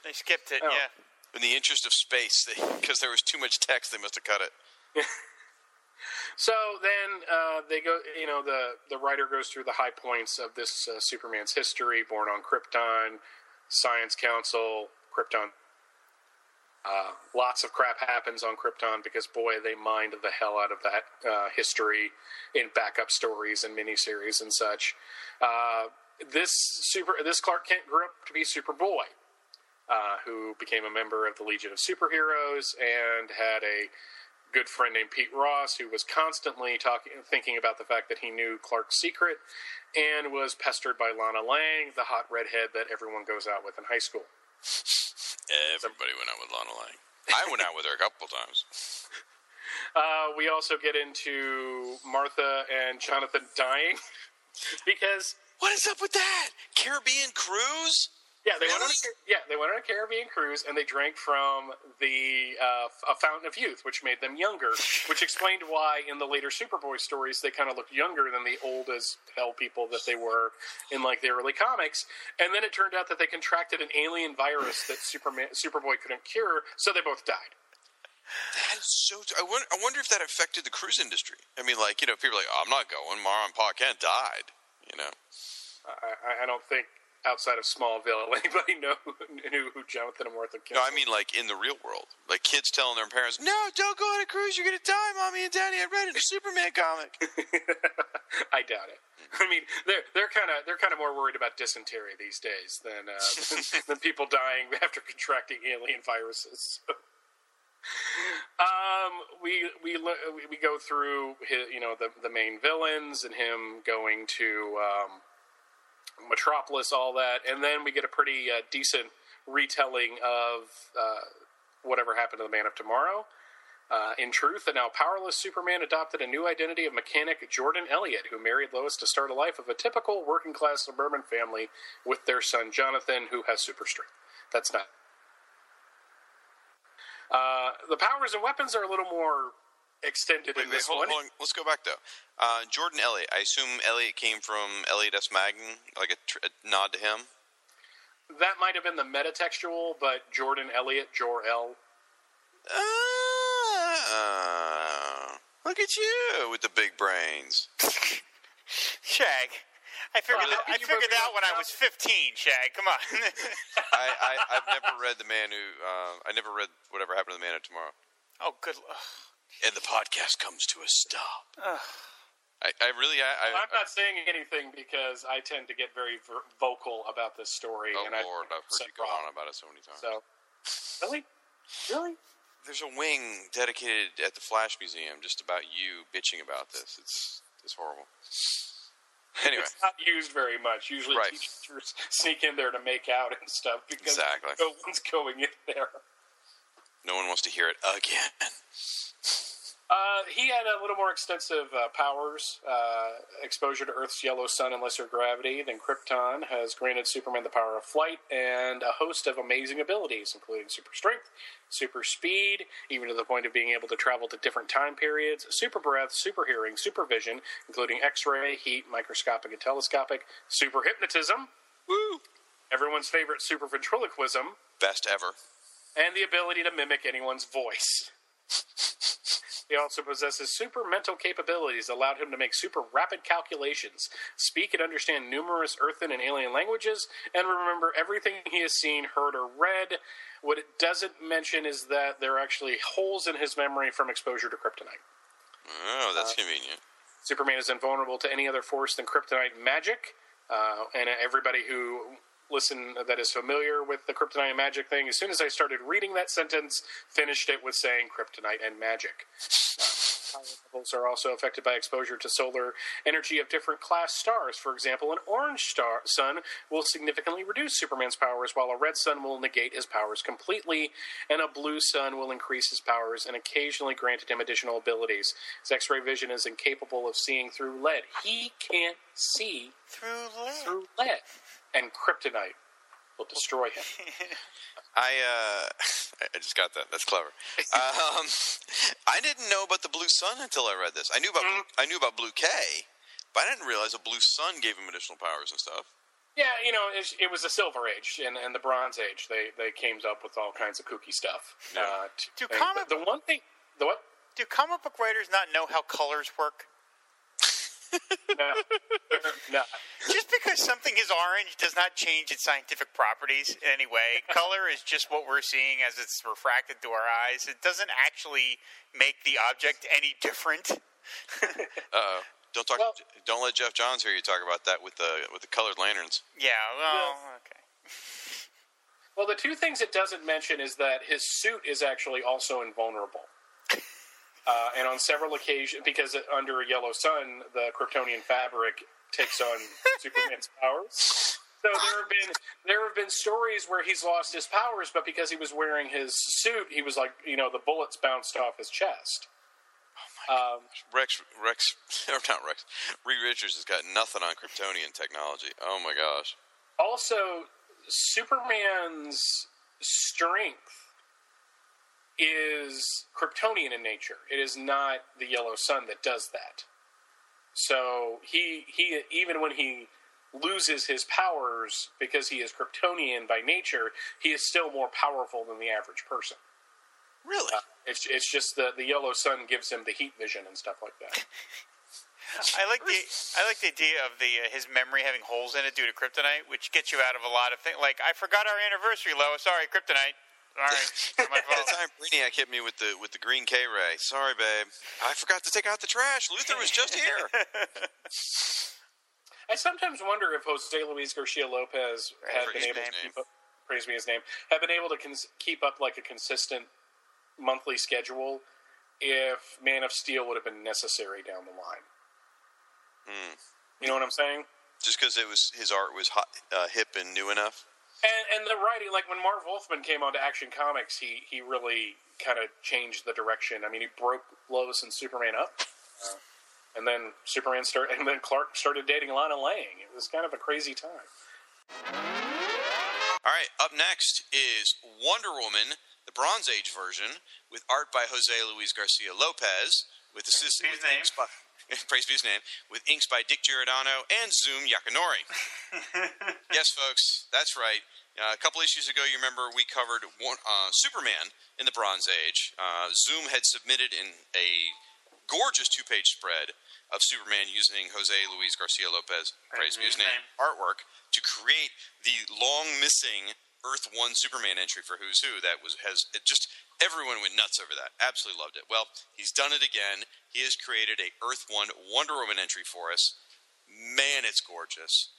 Oh. Yeah. In the interest of space, because there was too much text, they must have cut it. So then they go. You know, the writer goes through the high points of this Superman's history: born on Krypton, Science Council, Krypton. Lots of crap happens on Krypton because, boy, they mined the hell out of that history in backup stories and miniseries and such. This Clark Kent grew up to be Superboy, who became a member of the Legion of Superheroes and had a good friend named Pete Ross, who was constantly thinking about the fact that he knew Clark's secret and was pestered by Lana Lang, the hot redhead that everyone goes out with in high school. Everybody went out with Lana Lang. I went out with her a couple times. We also get into Martha and Jonathan dying because what is up with that Caribbean cruise? Yeah, they went on a Caribbean cruise and they drank from the a fountain of youth, which made them younger, which explained why in the later Superboy stories they kind of looked younger than the old as hell people that they were in like the early comics. And then it turned out that they contracted an alien virus that Superboy couldn't cure, so they both died. That is so – I wonder if that affected the cruise industry. I mean, like, you know, people are like, oh, I'm not going. Ma and Pa Kent died, you know. I don't think outside of Smallville anybody knew who Jonathan and Martha Kent was. No, I mean, like, in the real world. Like, kids telling their parents, no, don't go on a cruise. You're going to die, Mommy and Daddy. I read it in a Superman comic. I doubt it. I mean, they're kind of more worried about dysentery these days than people dying after contracting alien viruses. So. We go through his, you know, the main villains and him going to Metropolis, all that, and then we get a pretty decent retelling of whatever happened to the Man of Tomorrow. In truth, the now powerless Superman adopted a new identity of mechanic Jordan Elliott, who married Lois to start a life of a typical working-class suburban family with their son Jonathan, who has super strength. That's not... the powers and weapons are a little more extended in this one. Hold on. Let's go back, though. Jordan Elliott. I assume Elliott came from Elliot S. Magnum, like a nod to him? That might have been the metatextual, but Jordan Elliott, Jor-El. Look at you with the big brains. Shag. I figured that when I was 15, Shag. Come on. I've never read The Man Who... I never read Whatever Happened to the Man of Tomorrow. Oh, good... And the podcast comes to a stop. I'm not saying anything because I tend to get very vocal about this story. Oh, and Lord, I've heard you go on about it so many times. So, Really? There's a wing dedicated at the Flash Museum just about you bitching about this. It's horrible. Anyway. It's not used very much. Usually teachers sneak in there to make out and stuff because no one's going in there. No one wants to hear it again. He had a little more extensive powers. Exposure to Earth's yellow sun and lesser gravity than Krypton has granted Superman the power of flight and a host of amazing abilities, including super strength, super speed, even to the point of being able to travel to different time periods, super breath, super hearing, super vision, including X-ray, heat, microscopic and telescopic, super hypnotism, woo, everyone's favorite super ventriloquism, best ever, and the ability to mimic anyone's voice. He also possesses super mental capabilities that allowed him to make super rapid calculations, speak and understand numerous earthen and alien languages, and remember everything he has seen, heard, or read. What it doesn't mention is that there are actually holes in his memory from exposure to kryptonite. Oh, that's convenient. Superman is invulnerable to any other force than kryptonite magic, and everybody who... Listen, that is familiar with the kryptonite and magic thing. As soon as I started reading that sentence, finished it with saying kryptonite and magic. Power levels are also affected by exposure to solar energy of different class stars. For example, an orange sun will significantly reduce Superman's powers, while a red sun will negate his powers completely, and a blue sun will increase his powers and occasionally granted him additional abilities. His X-ray vision is incapable of seeing through lead. He can't see through lead. And kryptonite will destroy him. I just got that. That's clever. I didn't know about the blue sun until I read this. I knew about Blue K, but I didn't realize a blue sun gave him additional powers and stuff. Yeah, you know, it was the Silver Age and the Bronze Age. They came up with all kinds of kooky stuff. Yeah. Do comic book writers not know how colors work? No. Just because something is orange does not change its scientific properties in any way. Color is just what we're seeing as it's refracted to our eyes. It doesn't actually make the object any different. Uh-oh. Don't let Jeff Johns hear you talk about that with the colored lanterns. Yeah, okay. Well, the two things it doesn't mention is that his suit is actually also invulnerable. And on several occasions, because under a yellow sun, the Kryptonian fabric takes on Superman's powers. So there have been stories where he's lost his powers, but because he was wearing his suit, he was like, you know, the bullets bounced off his chest. Oh my gosh. Not Rex. Reed Richards has got nothing on Kryptonian technology. Oh my gosh. Also, Superman's strength is Kryptonian in nature. It is not the yellow sun that does that. So he even when he loses his powers because he is Kryptonian by nature, he is still more powerful than the average person. Really? It's just the yellow sun gives him the heat vision and stuff like that. I like the idea of the his memory having holes in it due to kryptonite, which gets you out of a lot of things. Like, I forgot our anniversary, Lois. Sorry, kryptonite. Sorry, my fault. That time Brainiac hit me with the green K-ray. Sorry, babe. I forgot to take out the trash. Luther was just here. I sometimes wonder if Jose Luis Garcia Lopez had been able to keep up, praise me his name, had been able to keep up like a consistent monthly schedule if Man of Steel would have been necessary down the line. Mm. You know what I'm saying? Just because it was his art was hot, hip and new enough. And the writing, like when Marv Wolfman came onto Action Comics, he really kind of changed the direction. I mean, he broke Lois and Superman up. And then Superman started, and then Clark started dating Lana Lang. It was kind of a crazy time. All right, up next is Wonder Woman, the Bronze Age version, with art by Jose Luis Garcia Lopez, with assistance praise be his name, with inks by Dick Giordano and Zoom Yakanori. Yes, folks, that's right. A couple issues ago, you remember we covered Superman in the Bronze Age. Zoom had submitted in a gorgeous two-page spread of Superman using Jose Luis Garcia Lopez, praise be his name, artwork to create the long-missing Earth 1 Superman entry for Who's Who. That everyone went nuts over that. Absolutely loved it. Well, he's done it again. He has created a Earth 1 Wonder Woman entry for us. Man, it's gorgeous.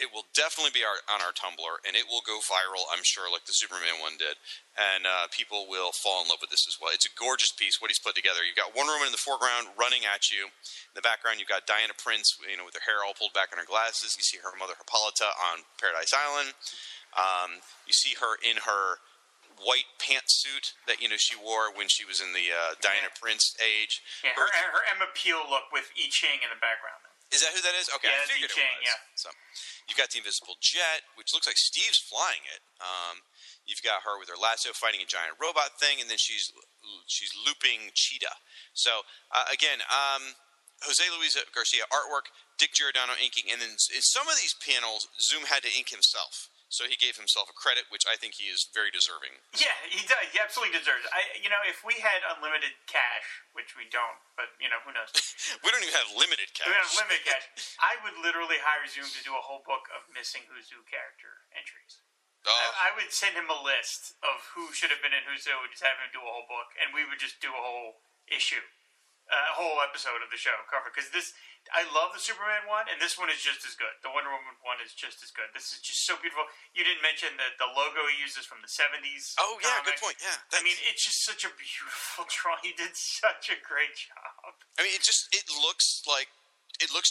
It will definitely be on our Tumblr, and it will go viral, I'm sure, like the Superman one did. And people will fall in love with this as well. It's a gorgeous piece, what he's put together. You've got Wonder Woman in the foreground running at you. In the background, you've got Diana Prince, with her hair all pulled back in her glasses. You see her mother, Hippolyta, on Paradise Island. You see her in her white pantsuit that, she wore when she was in the Diana Prince age. Yeah, her Emma Peel look with I Ching in the background. Is that who that is? Okay, yeah, I figured it was. Yeah. So, you've got the invisible jet, which looks like Steve's flying it. You've got her with her lasso fighting a giant robot thing, and then she's looping Cheetah. So, again, Jose Luis Garcia artwork, Dick Giordano inking, and then in some of these panels, Zoom had to ink himself. So he gave himself a credit, which I think he is very deserving. Yeah, he does. He absolutely deserves it. If we had unlimited cash, which we don't, but, who knows? We don't even have limited cash. We don't have limited cash. I would literally hire Zoom to do a whole book of missing Who's Who character entries. I would send him a list of who should have been in Who's Who and just have him do a whole book, and we would just do a whole issue, a whole episode of the show cover. Because this... I love the Superman one, and this one is just as good. The Wonder Woman one is just as good. This is just so beautiful. You didn't mention that the logo he uses from the 70s. Oh, yeah, comic. Good point, yeah. That's... it's just such a beautiful drawing. He did such a great job. It looks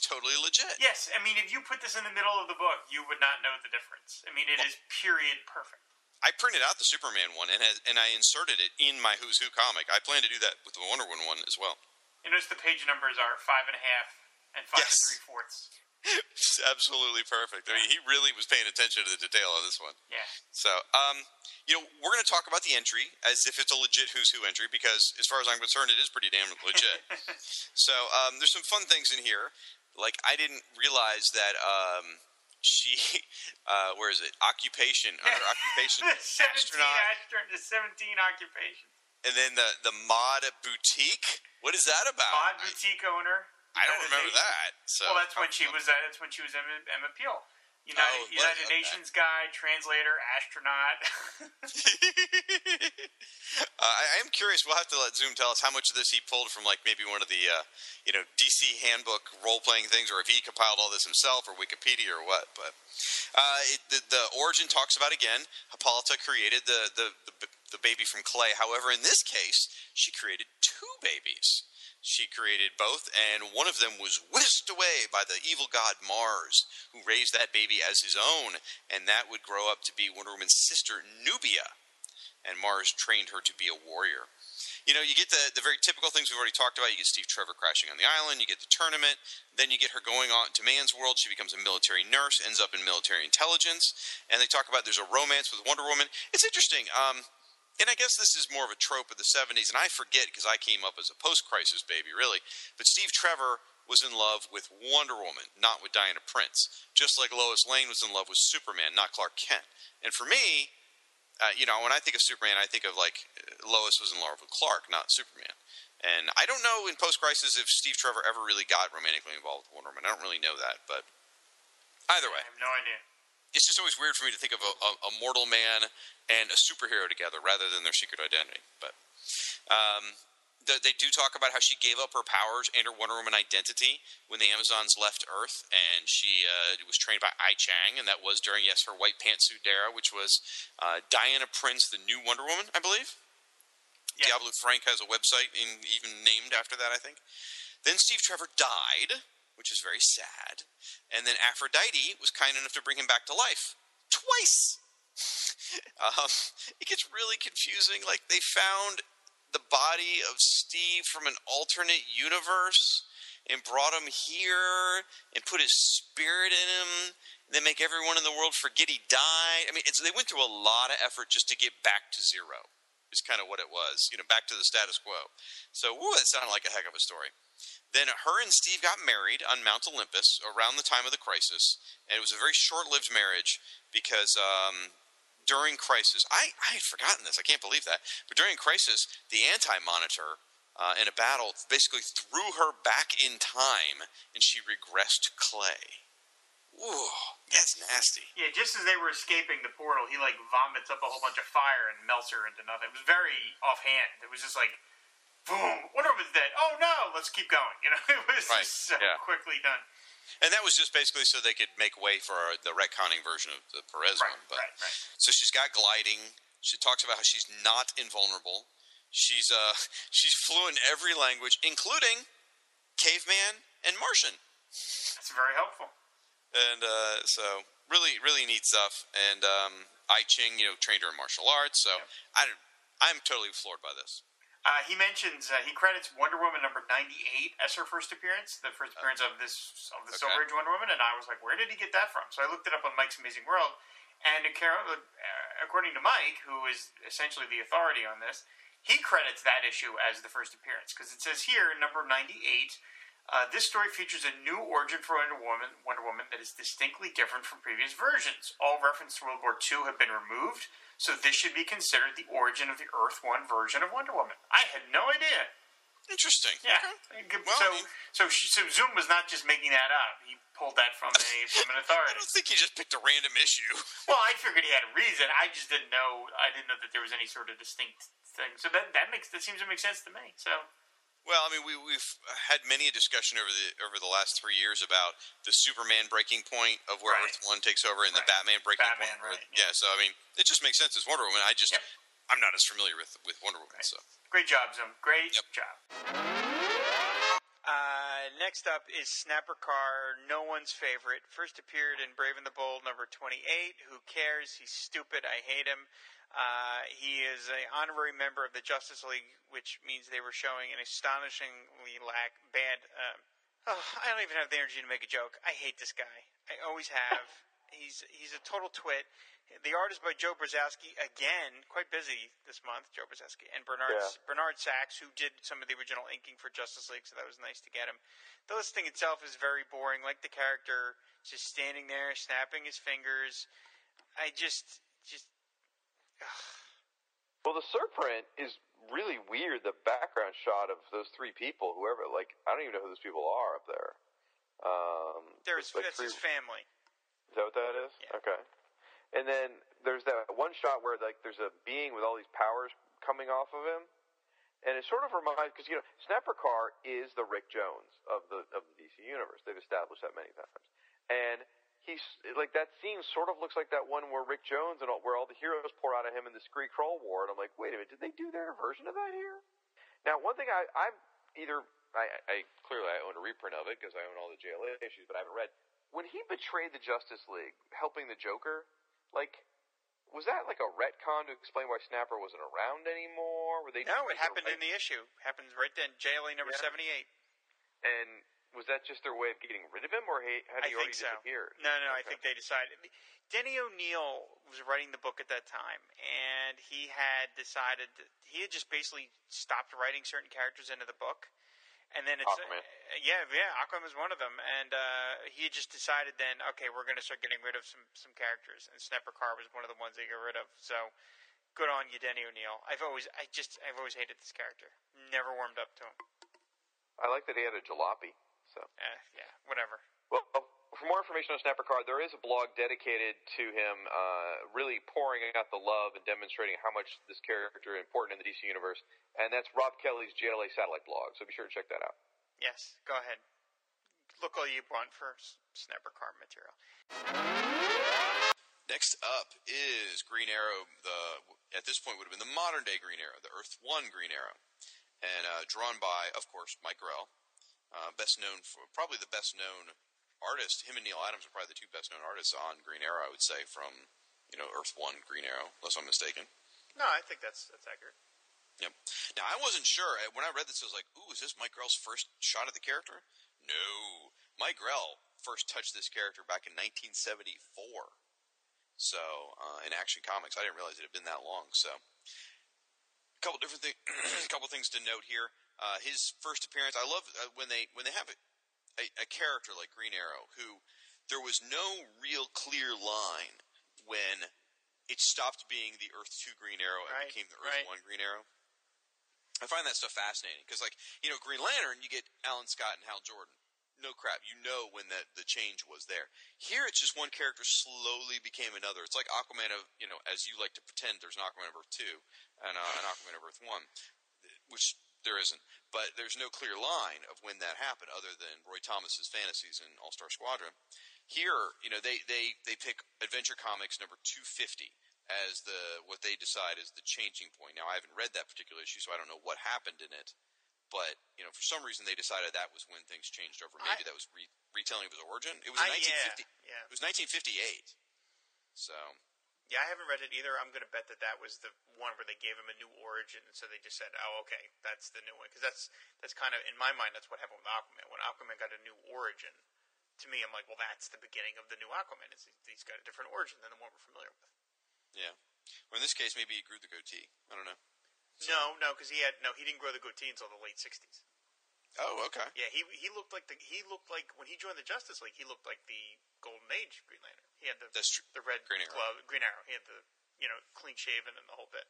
totally legit. Yes, if you put this in the middle of the book, you would not know the difference. It is period perfect. I printed out the Superman one, and I inserted it in my Who's Who comic. I plan to do that with the Wonder Woman one as well. You notice the page numbers are 5.5. And 5 3/4. It's absolutely perfect. He really was paying attention to the detail on this one. Yeah. So, we're going to talk about the entry as if it's a legit Who's Who entry because, as far as I'm concerned, it is pretty damn legit. So, there's some fun things in here. Like, I didn't realize that she, where is it? Occupation. Under occupation. The 17 occupations. And then the mod boutique. What is that about? Mod boutique owner. I don't remember that. So. Well, that's when she was Emma Peel. United Nations guy, translator, astronaut. I am curious. We'll have to let Zoom tell us how much of this he pulled from, maybe one of the, DC handbook role-playing things, or if he compiled all this himself, or Wikipedia, or what. But the origin talks about, again, Hippolyta created the baby from clay. However, in this case, she created two babies. She created both, and one of them was whisked away by the evil god Mars, who raised that baby as his own, and that would grow up to be Wonder Woman's sister, Nubia. And Mars trained her to be a warrior. You get the very typical things we've already talked about. You get Steve Trevor crashing on the island. You get the tournament. Then you get her going on to Man's World. She becomes a military nurse, ends up in military intelligence. And they talk about there's a romance with Wonder Woman. It's interesting. And I guess this is more of a trope of the 70s, and I forget because I came up as a post-crisis baby, really. But Steve Trevor was in love with Wonder Woman, not with Diana Prince. Just like Lois Lane was in love with Superman, not Clark Kent. And for me, you know, when I think of Superman, I think of, like, Lois was in love with Clark, not Superman. And I don't know in Post-Crisis if Steve Trevor ever really got romantically involved with Wonder Woman. I don't really know that, but either way. I have no idea. It's just always weird for me to think of a mortal man and a superhero together rather than their secret identity. But they do talk about how she gave up her powers and her Wonder Woman identity when the Amazons left Earth, and she was trained by Ai Chang, and that was during, yes, her white pantsuit era, which was Diana Prince, the new Wonder Woman, I believe. Yeah. Diablo Frank has a website even named after that, I think. Then Steve Trevor died, which is very sad. And then Aphrodite was kind enough to bring him back to life. Twice! It gets really confusing. Like, they found the body of Steve from an alternate universe and brought him here and put his spirit in him. They make everyone in the world forget he died. I mean, they went through a lot of effort just to get back to zero. Is kind of what it was, you know, back to the status quo. So, woo, that sounded like a heck of a story. Then her and Steve got married on Mount Olympus around the time of the Crisis, and it was a very short-lived marriage because during Crisis, I had forgotten this, I can't believe that, but during Crisis, the Anti-Monitor in a battle basically threw her back in time, and she regressed to clay. Ooh, that's nasty. Yeah, just as they were escaping the portal, he, like, vomits up a whole bunch of fire and melts her into nothing. It was very offhand. It was just like, boom, Wonder Woman's dead. Oh, no, let's keep going. You know, it was just so quickly done. And that was just basically so they could make way for the retconning version of the Perez one. But, right. So she's got gliding. She talks about how she's not invulnerable. She's fluent in every language, including caveman and Martian. That's very helpful. And so, really, really neat stuff. And Ai Ching, you know, trained her in martial arts. So, yeah. I'm totally floored by this. He mentions, he credits Wonder Woman number 98 as her first appearance, the first appearance of the Silver Age Wonder Woman. And I was like, where did he get that from? So I looked it up on Mike's Amazing World. And according to Mike, who is essentially the authority on this, he credits that issue as the first appearance. Because it says here, number 98... this story features a new origin for Wonder Woman that is distinctly different from previous versions. All reference to World War II have been removed, so this should be considered the origin of the Earth 1 version of Wonder Woman. I had no idea. Interesting. Yeah. Okay. Well, so Zoom was not just making that up. He pulled that from an authority. I don't think he just picked a random issue. Well, I figured he had a reason. I just didn't know. I didn't know that there was any sort of distinct thing. So that seems to make sense to me. So. Well, I mean, we've had many a discussion over the last 3 years about the Superman breaking point of where Earth 1 takes over and the Batman breaking point. Where, yeah, so, I mean, it just makes sense as Wonder Woman. I just, I'm not as familiar with Wonder Woman, so. Great job, Zoom. Great job. Next up is Snappercar, no one's favorite. First appeared in Brave and the Bold, number 28. Who cares? He's stupid. I hate him. He is an honorary member of the Justice League, which means they were showing an astonishingly I don't even have the energy to make a joke. I hate this guy. I always have. He's a total twit. The art is by Joe Brzezowski, again, quite busy this month, Joe Brzezowski, and Bernard Sachs, who did some of the original inking for Justice League, so that was nice to get him. The listing itself is very boring, like the character, just standing there, snapping his fingers. I just... Well, the surprint is really weird, the background shot of those three people, whoever, like, I don't even know who those people are up there. There's like that's his family. Is that what that is? Yeah. Okay. And then there's that one shot where, like, there's a being with all these powers coming off of him, and it sort of reminds, because, you know, Snappercar is the Rick Jones of the DC Universe. They've established that many times. And... he's like, that scene sort of looks like that one where Rick Jones where all the heroes pour out of him in the Kree Kroll War, and I'm like, wait a minute, did they do their version of that here? Now, one thing I own a reprint of it because I own all the JLA issues, but I haven't read. When he betrayed the Justice League, helping the Joker, like, was that like a retcon to explain why Snapper wasn't around anymore? No, it happened in the issue. Happens right then, JLA number 78. And. Was that just their way of getting rid of him, or had he already disappeared? No, okay. I think they decided. Denny O'Neil was writing the book at that time, and he had decided – he had just basically stopped writing certain characters into the book. And then it's Aquaman. Aquaman was one of them. And he had just decided then, okay, we're going to start getting rid of some characters, and Snappercar was one of the ones they got rid of. So Good on you, Denny O'Neil. I've always hated this character. Never warmed up to him. I like that he had a jalopy. So. Yeah, whatever. Well, for more information on Snappercar, there is a blog dedicated to him, really pouring out the love and demonstrating how much this character is important in the DC universe, and that's Rob Kelly's JLA Satellite blog. So be sure to check that out. Yes, go ahead. Look all you want for Snappercar material. Next up is Green Arrow. At this point would have been the modern day Green Arrow, the Earth One Green Arrow, and drawn by, of course, Mike Grell. Probably the best known artist. Him and Neil Adams are probably the two best known artists on Green Arrow, I would say, from Earth One Green Arrow, unless I'm mistaken. No, I think that's accurate. Yep. Now I wasn't sure when I read this. I was like, "Ooh, is this Mike Grell's first shot at the character?" No, Mike Grell first touched this character back in 1974. So in Action Comics, I didn't realize it had been that long. So a couple different things, to note here. His first appearance, I love when they have a character like Green Arrow, who there was no real clear line when it stopped being the Earth 2 Green Arrow and became the Earth 1 Green Arrow. I find that stuff fascinating because, Green Lantern, you get Alan Scott and Hal Jordan. No crap, when the change was there. Here, it's just one character slowly became another. It's like Aquaman of as you like to pretend, there's an Aquaman of Earth 2 and an Aquaman of Earth 1, which. There isn't, but there's no clear line of when that happened, other than Roy Thomas's fantasies in All-Star Squadron. Here, they pick Adventure Comics number 250 as what they decide is the changing point. Now, I haven't read that particular issue, so I don't know what happened in it. But for some reason, they decided that was when things changed over. Maybe that was retelling of his origin. It was 1950. Yeah. It was 1958. So. Yeah, I haven't read it either. I'm going to bet that was the one where they gave him a new origin, and so they just said, "Oh, okay, that's the new one." Because that's kind of, in my mind, that's what happened with Aquaman. When Aquaman got a new origin, to me, I'm like, "Well, that's the beginning of the new Aquaman. He's got a different origin than the one we're familiar with." Yeah. Well, in this case, maybe he grew the goatee. I don't know. So. No, because he didn't grow the goatee until the late '60s. Oh, okay. Yeah, he looked like when he joined the Justice League, he looked like the Golden Age Green Lantern. He had the red Green Arrow. Green Arrow. He had the clean shaven and the whole bit.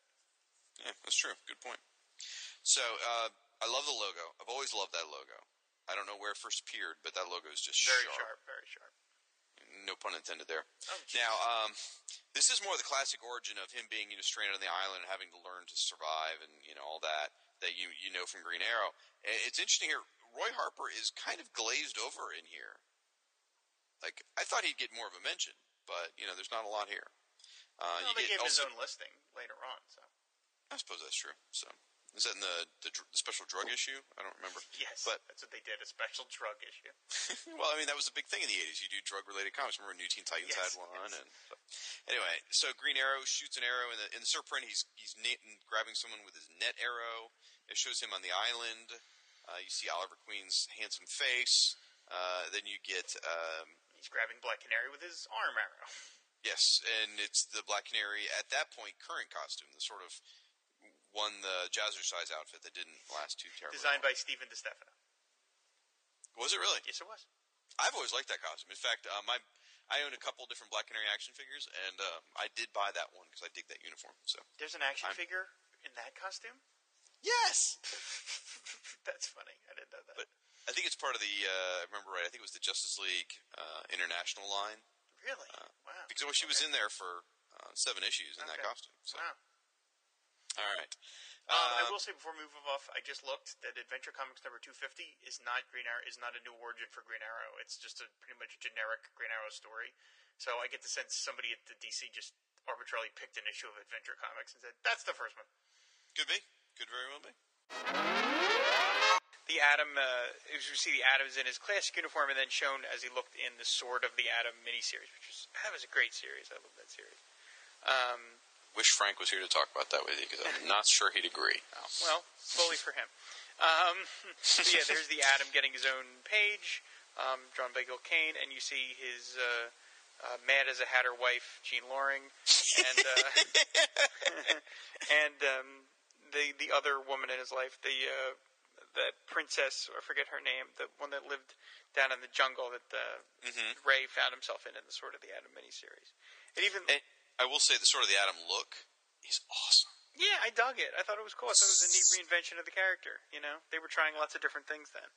Yeah, that's true. Good point. So I love the logo. I've always loved that logo. I don't know where it first appeared, but that logo is just very sharp. No pun intended there. Oh, now this is more the classic origin of him being stranded on the island and having to learn to survive and all that you know from Green Arrow. It's interesting here. Roy Harper is kind of glazed over in here. I thought he'd get more of a mention, but, there's not a lot here. They gave his own listing later on, so. I suppose that's true, so. Is that in the special drug issue? I don't remember. Yes, but, that's what they did, a special drug issue. Well, that was a big thing in the 80s. You do drug-related comics. Remember New Teen Titans had one? Yes. Anyway, so Green Arrow shoots an arrow. In the surprint, he's grabbing someone with his net arrow. It shows him on the island. You see Oliver Queen's handsome face. Then you get... He's grabbing Black Canary with his arm arrow. Yes, and it's the Black Canary, at that point, current costume. The sort of won the Jazzercise outfit that didn't last too terribly Designed long. By Stephen DeStefano. Was it really? Yes, it was. I've always liked that costume. In fact, I own a couple different Black Canary action figures, and I did buy that one because I dig that uniform. So there's an action figure in that costume? Yes! That's funny. I didn't know that. But I think it's part of the, I remember right, I think it was the Justice League International line. Really? Wow. Because she was in there for 7 issues in that costume. So. Wow. All right. I will say before we move off, I just looked that Adventure Comics number 250 is not a new origin for Green Arrow. It's just a pretty much generic Green Arrow story. So I get the sense somebody at the DC just arbitrarily picked an issue of Adventure Comics and said, that's the first one. Could be. Could very well be. The Atom, as you see the Atom's in his classic uniform and then shown as he looked in the Sword of the Atom miniseries, which was a great series. I love that series. Wish Frank was here to talk about that with you because I'm not sure he'd agree. Oh, well, fully for him. Yeah, there's the Atom getting his own page, drawn by Gil Kane, and you see his mad as a hatter wife, Jean Loring, and the other woman in his life, the princess, I forget her name, the one that lived down in the jungle that Ray found himself in the Sword of the Atom miniseries. And I will say the Sword of the Atom look is awesome. Yeah, I dug it. I thought it was cool. I thought it was a neat reinvention of the character, you know? They were trying lots of different things then.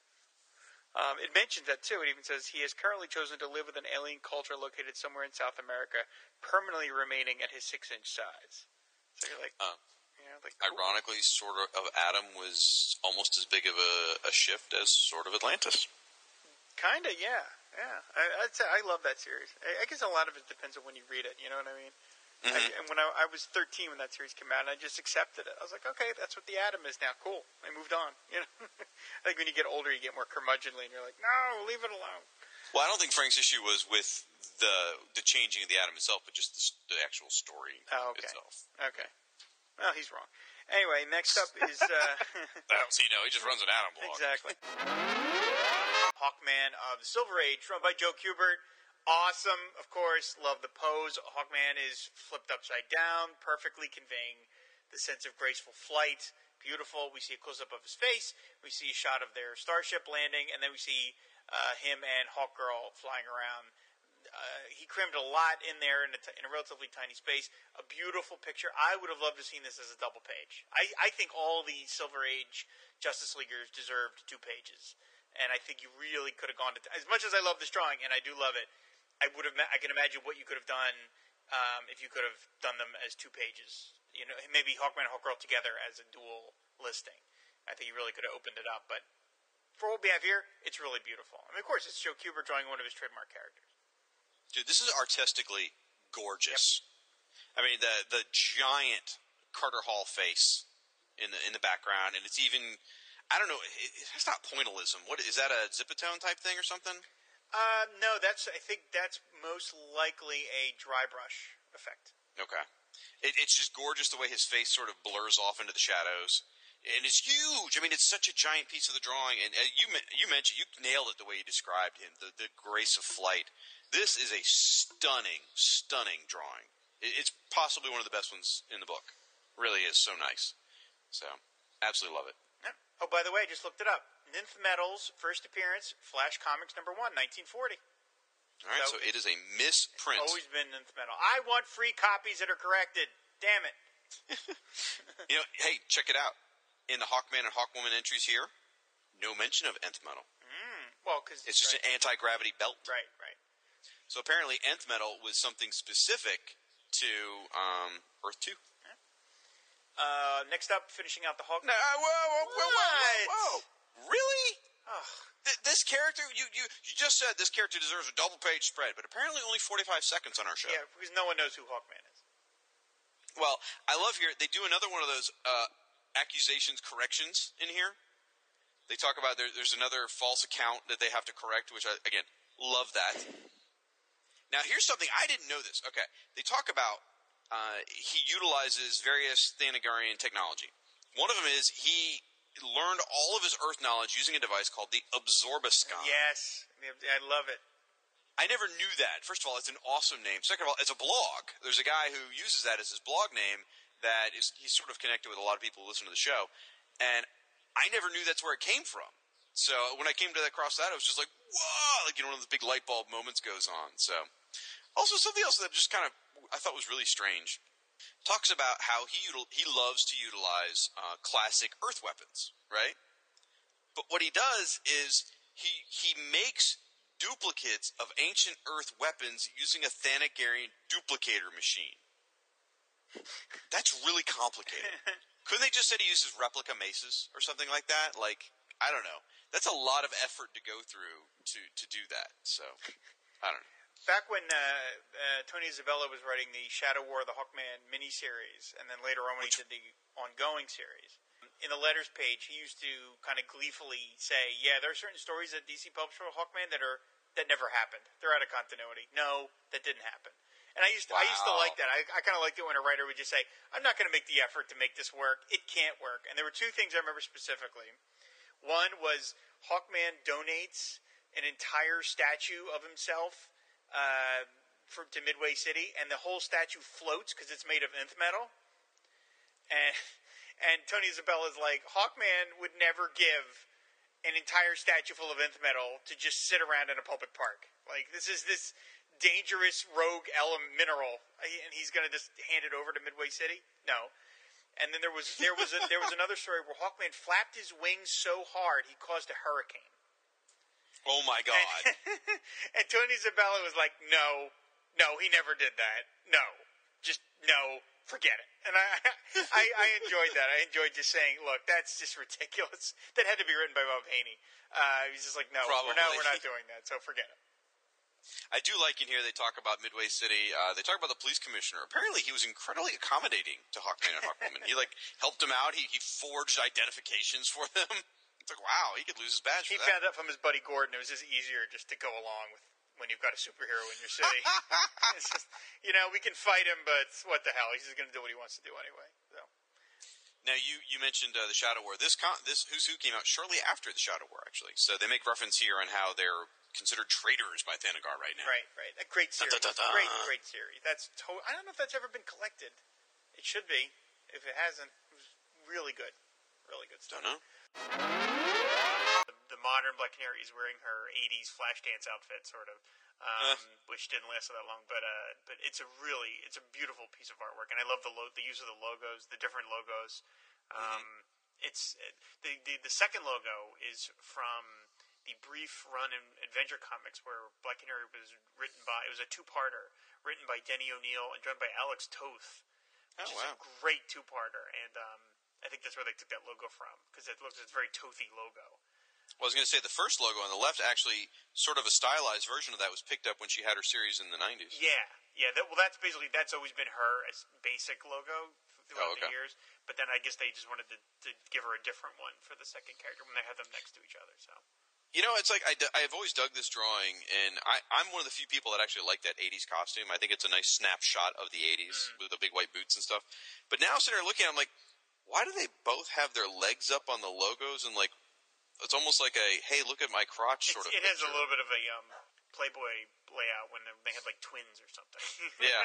It mentions that, too. It even says he has currently chosen to live with an alien culture located somewhere in South America, permanently remaining at his 6-inch size. So you're like... cool. Ironically, sort of Adam was almost as big of a shift as sort of Atlantis. Kind of, yeah. I'd say I love that series. I guess a lot of it depends on when you read it. You know what I mean? Mm-hmm. When I was 13 when that series came out, and I just accepted it. I was like, okay, that's what the Adam is now. Cool. I moved on. You know, I think when you get older, you get more curmudgeonly, and you're like, no, leave it alone. Well, I don't think Frank's issue was with the changing of the Adam itself, but just the actual story itself. Okay. Well, he's wrong. Anyway, next up is... he just runs an Adam blog. Exactly. Hawkman of the Silver Age, run by Joe Kubert. Awesome, of course. Love the pose. Hawkman is flipped upside down, perfectly conveying the sense of graceful flight. Beautiful. We see a close-up of his face. We see a shot of their starship landing, and then we see him and Hawkgirl flying around. He crammed a lot in there in a relatively tiny space. A beautiful picture. I would have loved to have seen this as a double page. I think all the Silver Age Justice Leaguers deserved 2 pages. And I think you really could have gone to... as much as I love this drawing, and I do love it, I can imagine what you could have done if you could have done them as 2 pages. You know, maybe Hawkman and Hawkgirl together as a dual listing. I think you really could have opened it up. But for what we have here, it's really beautiful. I mean, of course, it's Joe Kubert drawing one of his trademark characters. Dude, this is artistically gorgeous. Yep. I mean, the giant Carter Hall face in the background, and it's even, I don't know, it's not pointillism. What is that, a Zipitone type thing or something? No, I think that's most likely a dry brush effect. Okay, it's just gorgeous the way his face sort of blurs off into the shadows. And it's huge. I mean, it's such a giant piece of the drawing. And you mentioned, you nailed it the way you described him, the grace of flight. This is a stunning, stunning drawing. It's possibly one of the best ones in the book. Really is so nice. So, absolutely love it. Yeah. Oh, by the way, I just looked it up. Nymph Metal's first appearance, Flash Comics number 1, 1940. All right, so it is a misprint. It's always been Nymph Metal. I want free copies that are corrected. Damn it. Hey, check it out. In the Hawkman and Hawkwoman entries here, no mention of Nth Metal. Well, because it's just an anti-gravity belt. Right. So apparently Nth Metal was something specific to Earth 2. Yeah. Next up, finishing out the Hawkman. Whoa. Really? Oh. This character, you just said this character deserves a double-page spread, but apparently only 45 seconds on our show. Yeah, because no one knows who Hawkman is. Well, I love here, they do another one of those... accusations, corrections in here. They talk about there's another false account that they have to correct, which I, again, love that. Now, here's something. I didn't know this. Okay. They talk about he utilizes various Thanagarian technology. One of them is he learned all of his Earth knowledge using a device called the Absorbiscon. Yes. I love it. I never knew that. First of all, it's an awesome name. Second of all, it's a blog. There's a guy who uses that as his blog name. That is, he's sort of connected with a lot of people who listen to the show. And I never knew that's where it came from. So when I came to that, I was just like, whoa! Like, one of those big light bulb moments goes on. So, also something else that just kind of, I thought was really strange. Talks about how he loves to utilize classic Earth weapons, right? But what he does is he makes duplicates of ancient Earth weapons using a Thanagarian duplicator machine. That's really complicated. Couldn't they just say he uses replica maces or something like that? Like, I don't know. That's a lot of effort to go through to do that. So, I don't know. Back when Tony Isabella was writing the Shadow War of the Hawkman miniseries, and then later on when he did the ongoing series, in the letters page, he used to kind of gleefully say, yeah, there are certain stories that DC published for Hawkman that never happened. They're out of continuity. No, that didn't happen. And I used to like that. I kind of liked it when a writer would just say, I'm not going to make the effort to make this work. It can't work. And there were 2 things I remember specifically. One was Hawkman donates an entire statue of himself to Midway City, and the whole statue floats because it's made of nth metal. And Tony Isabella's like, Hawkman would never give an entire statue full of nth metal to just sit around in a public park. Like, this is this... dangerous rogue mineral, and he's going to just hand it over to Midway City? No. And then there was another story where Hawkman flapped his wings so hard he caused a hurricane. Oh my God! And Tony Zabella was like, "No, he never did that. No, just no, forget it." And I enjoyed that. I enjoyed just saying, "Look, that's just ridiculous." That had to be written by Bob Haney. He's just like, "No, we're not doing that. So forget it." I do like in here they talk about Midway City. They talk about the police commissioner. Apparently, he was incredibly accommodating to Hawkman and Hawkwoman. He helped them out. He forged identifications for them. It's like, wow, he could lose his badge. He found out from his buddy Gordon. It was just easier just to go along with when you've got a superhero in your city. It's just, we can fight him, but what the hell? He's just going to do what he wants to do anyway. So. Now, you mentioned the Shadow War. This Who's Who came out shortly after the Shadow War, actually. So they make reference here on how they're considered traitors by Thanagar right now. Right. A great series. Great series. I don't know if that's ever been collected. It should be. If it hasn't, it was really good. Really good stuff. Don't know. The modern Black Canary is wearing her 80s Flashdance outfit, sort of, which didn't last so that long. But it's a beautiful piece of artwork, and I love the use of the logos, the different logos. The second logo is from the brief run in Adventure Comics where Black Canary was it was a two-parter written by Denny O'Neil and drawn by Alex Toth, which is a great two-parter, and I think that's where they took that logo from, because it's a very Toothy logo. Well, I was going to say the first logo on the left, actually, sort of a stylized version of that was picked up when she had her series in the 90s. Yeah. That's always been her basic logo throughout the years. But then I guess they just wanted to give her a different one for the second character when they had them next to each other. So. It's like I've always dug this drawing, and I'm one of the few people that actually like that 80s costume. I think it's a nice snapshot of the 80s with the big white boots and stuff. But now sitting here looking at it, I'm like, why do they both have their legs up on the logos? And it's almost like a hey, look at my crotch sort of. It has a little bit of a Playboy layout when they had twins or something. Yeah,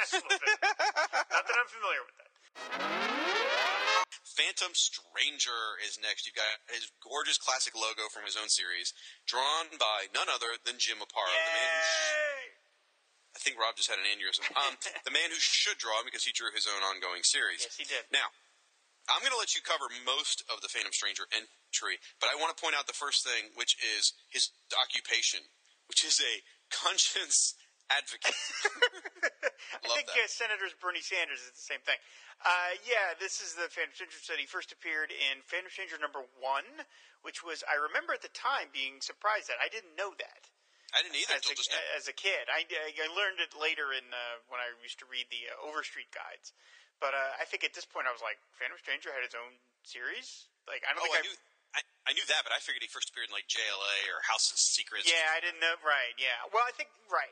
not that I'm familiar with that. Phantom Stranger is next. You've got his gorgeous classic logo from his own series, drawn by none other than Jim Aparo. Yay! I think Rob just had an aneurysm. The man who should draw him because he drew his own ongoing series. Yes, he did. Now. I'm going to let you cover most of the Phantom Stranger entry, but I want to point out the first thing, which is his occupation, which is a conscience advocate. I think Senator Bernie Sanders is the same thing. This is the Phantom Stranger that he first appeared in Phantom Stranger #1, which was, I remember at the time being surprised at. I didn't know that. I didn't either until just now. As a kid. I learned it later when I used to read the Overstreet guides. But I think at this point I was like, Phantom Stranger had its own series? I knew that, but I figured he first appeared in JLA or House of Secrets. Yeah, I didn't know. Right, yeah. Well, I think, right.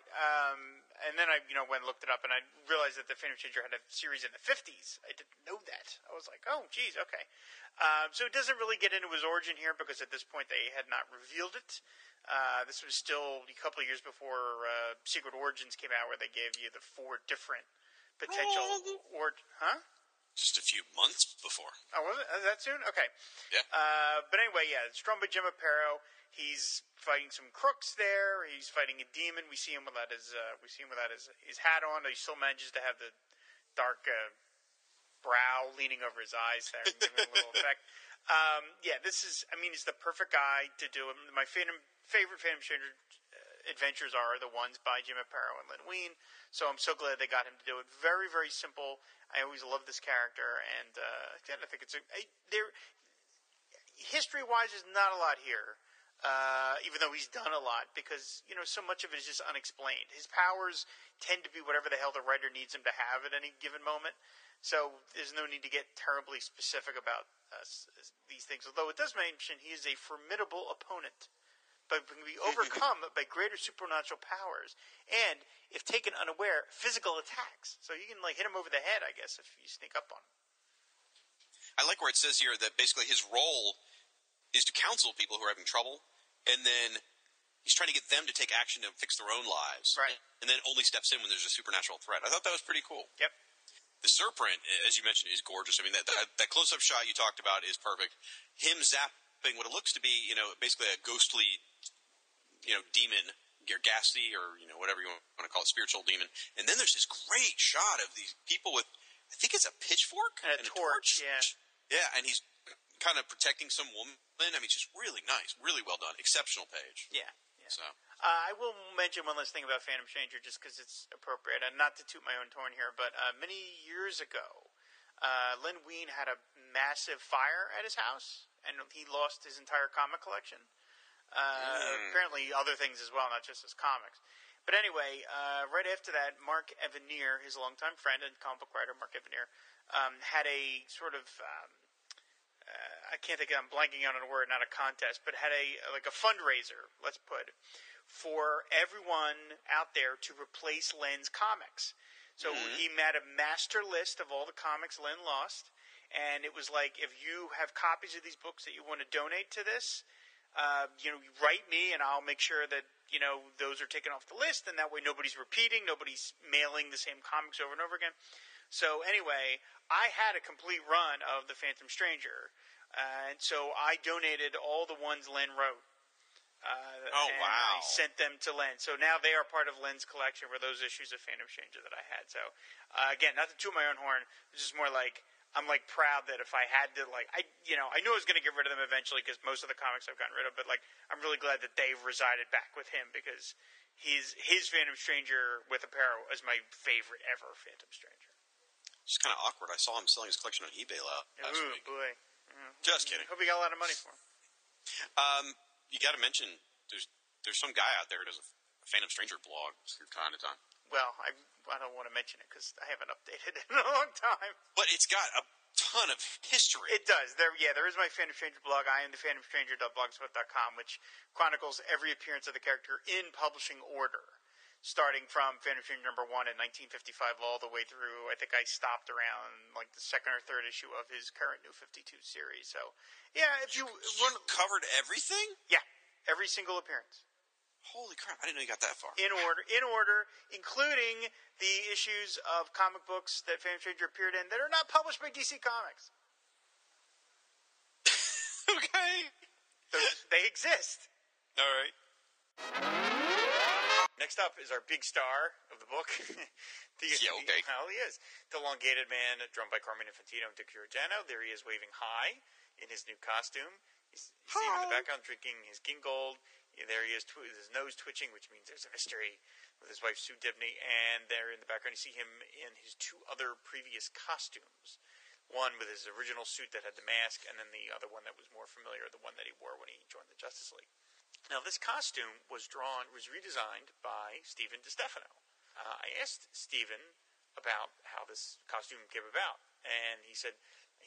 And then I went and looked it up, and I realized that the Phantom Stranger had a series in the 50s. I didn't know that. I was like, oh, geez, okay. So it doesn't really get into his origin here because at this point they had not revealed it. This was still a couple of years before Secret Origins came out where they gave you the four different potential just a few months before. Oh, was it that soon? Okay. Yeah. But anyway, yeah, it's drawn by Jim Aparo. He's fighting some crooks there. He's fighting a demon. We see him without his hat on. He still manages to have the dark brow leaning over his eyes there, and giving a little effect. He's the perfect guy to do it. My favorite Phantom Stranger adventures are the ones by Jim Aparo and Lynn Wein, so I'm so glad they got him to do it. Very, very simple. I always love this character, and I think history-wise, there's not a lot here, even though he's done a lot, because so much of it is just unexplained. His powers tend to be whatever the hell the writer needs him to have at any given moment, so there's no need to get terribly specific about these things, although it does mention he is a formidable opponent. But can be overcome by greater supernatural powers, and if taken unaware, physical attacks. So you can hit him over the head, I guess, if you sneak up on him. I like where it says here that basically his role is to counsel people who are having trouble, and then he's trying to get them to take action to fix their own lives. Right. And then only steps in when there's a supernatural threat. I thought that was pretty cool. Yep. The Serpent, as you mentioned, is gorgeous. I mean, that close-up shot you talked about is perfect. Him zapping what it looks to be, basically a ghostly demon Gergasi, or, you know, whatever you want to call it, spiritual demon. And then there's this great shot of these people with, I think it's a pitchfork? And a torch. Yeah, and he's kind of protecting some woman. I mean, it's just really nice, really well done. Exceptional page. Yeah. So. I will mention one last thing about Phantom Stranger just because it's appropriate. And not to toot my own horn here, but many years ago, Len Wein had a massive fire at his house, and he lost his entire comic collection. Apparently other things as well, not just his comics. But anyway, right after that, Mark Evanier, his longtime friend and comic book writer Mark Evanier, had a sort of I can't think of, I'm blanking out on a word, not a contest, but had a fundraiser, let's put, for everyone out there to replace Len's comics. So he made a master list of all the comics Len lost, and it was like, if you have copies of these books that you want to donate to this, you write me and I'll make sure that, you know, those are taken off the list, and that way nobody's repeating, nobody's mailing the same comics over and over again. So anyway, I had a complete run of The Phantom Stranger, and so I donated all the ones Len wrote. And I sent them to Len. So now they are part of Len's collection, were those issues of Phantom Stranger that I had. So again, not to toot my own horn, it's just more like, I'm like proud that if I had to, like, I knew I was going to get rid of them eventually because most of the comics I've gotten rid of, but like, I'm really glad that they've resided back with him because his Phantom Stranger with apparel is my favorite ever Phantom Stranger. It's kind of awkward. I saw him selling his collection on eBay last week. Boy. Just kidding. Hope he got a lot of money for him. You got to mention, there's some guy out there who does a Phantom Stranger blog from time to time. Well, I don't want to mention it because I haven't updated it in a long time. But it's got a ton of history. It does. There is my Phantom Stranger blog. I am the phantomstranger.blogspot.com, which chronicles every appearance of the character in publishing order, starting from Phantom Stranger #1 in 1955 all the way through. I think I stopped around like the second or third issue of his current New 52 series. So, yeah, if you covered everything? Yeah, every single appearance. Holy crap, I didn't know you got that far. In order, including the issues of comic books that Phantom Stranger appeared in that are not published by DC Comics. Okay. They exist. All right. Next up is our big star of the book. Well, he is. The Elongated Man, drummed by Carmine Infantino and Dick Giordano. There he is waving high in his new costume. He's seen in the background drinking his Gingold. There he is, his nose twitching, which means there's a mystery, with his wife Sue Dibney. And there in the background, you see him in his two other previous costumes. One with his original suit that had the mask, and then the other one that was more familiar, the one that he wore when he joined the Justice League. Now, this costume was redesigned by Stephen DiStefano. I asked Stephen about how this costume came about, and he said,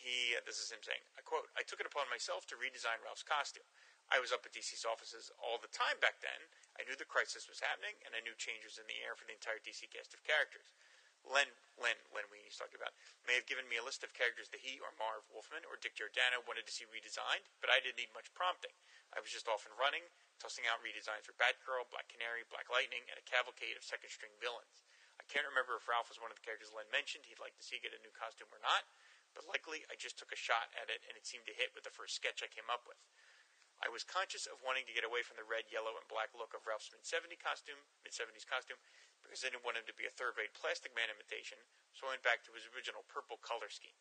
this is him saying, I quote, "I took it upon myself to redesign Ralph's costume. I was up at DC's offices all the time back then. I knew the crisis was happening, and I knew change was in the air for the entire DC cast of characters. Len Wein, he's talking about, may have given me a list of characters that he or Marv Wolfman or Dick Giordano wanted to see redesigned, but I didn't need much prompting. I was just off and running, tossing out redesigns for Batgirl, Black Canary, Black Lightning, and a cavalcade of second-string villains. I can't remember if Ralph was one of the characters Len mentioned he'd like to see get a new costume or not, but likely I just took a shot at it, and it seemed to hit with the first sketch I came up with. I was conscious of wanting to get away from the red, yellow, and black look of Ralph's mid-70s costume because I didn't want him to be a third-rate Plastic Man imitation, so I went back to his original purple color scheme.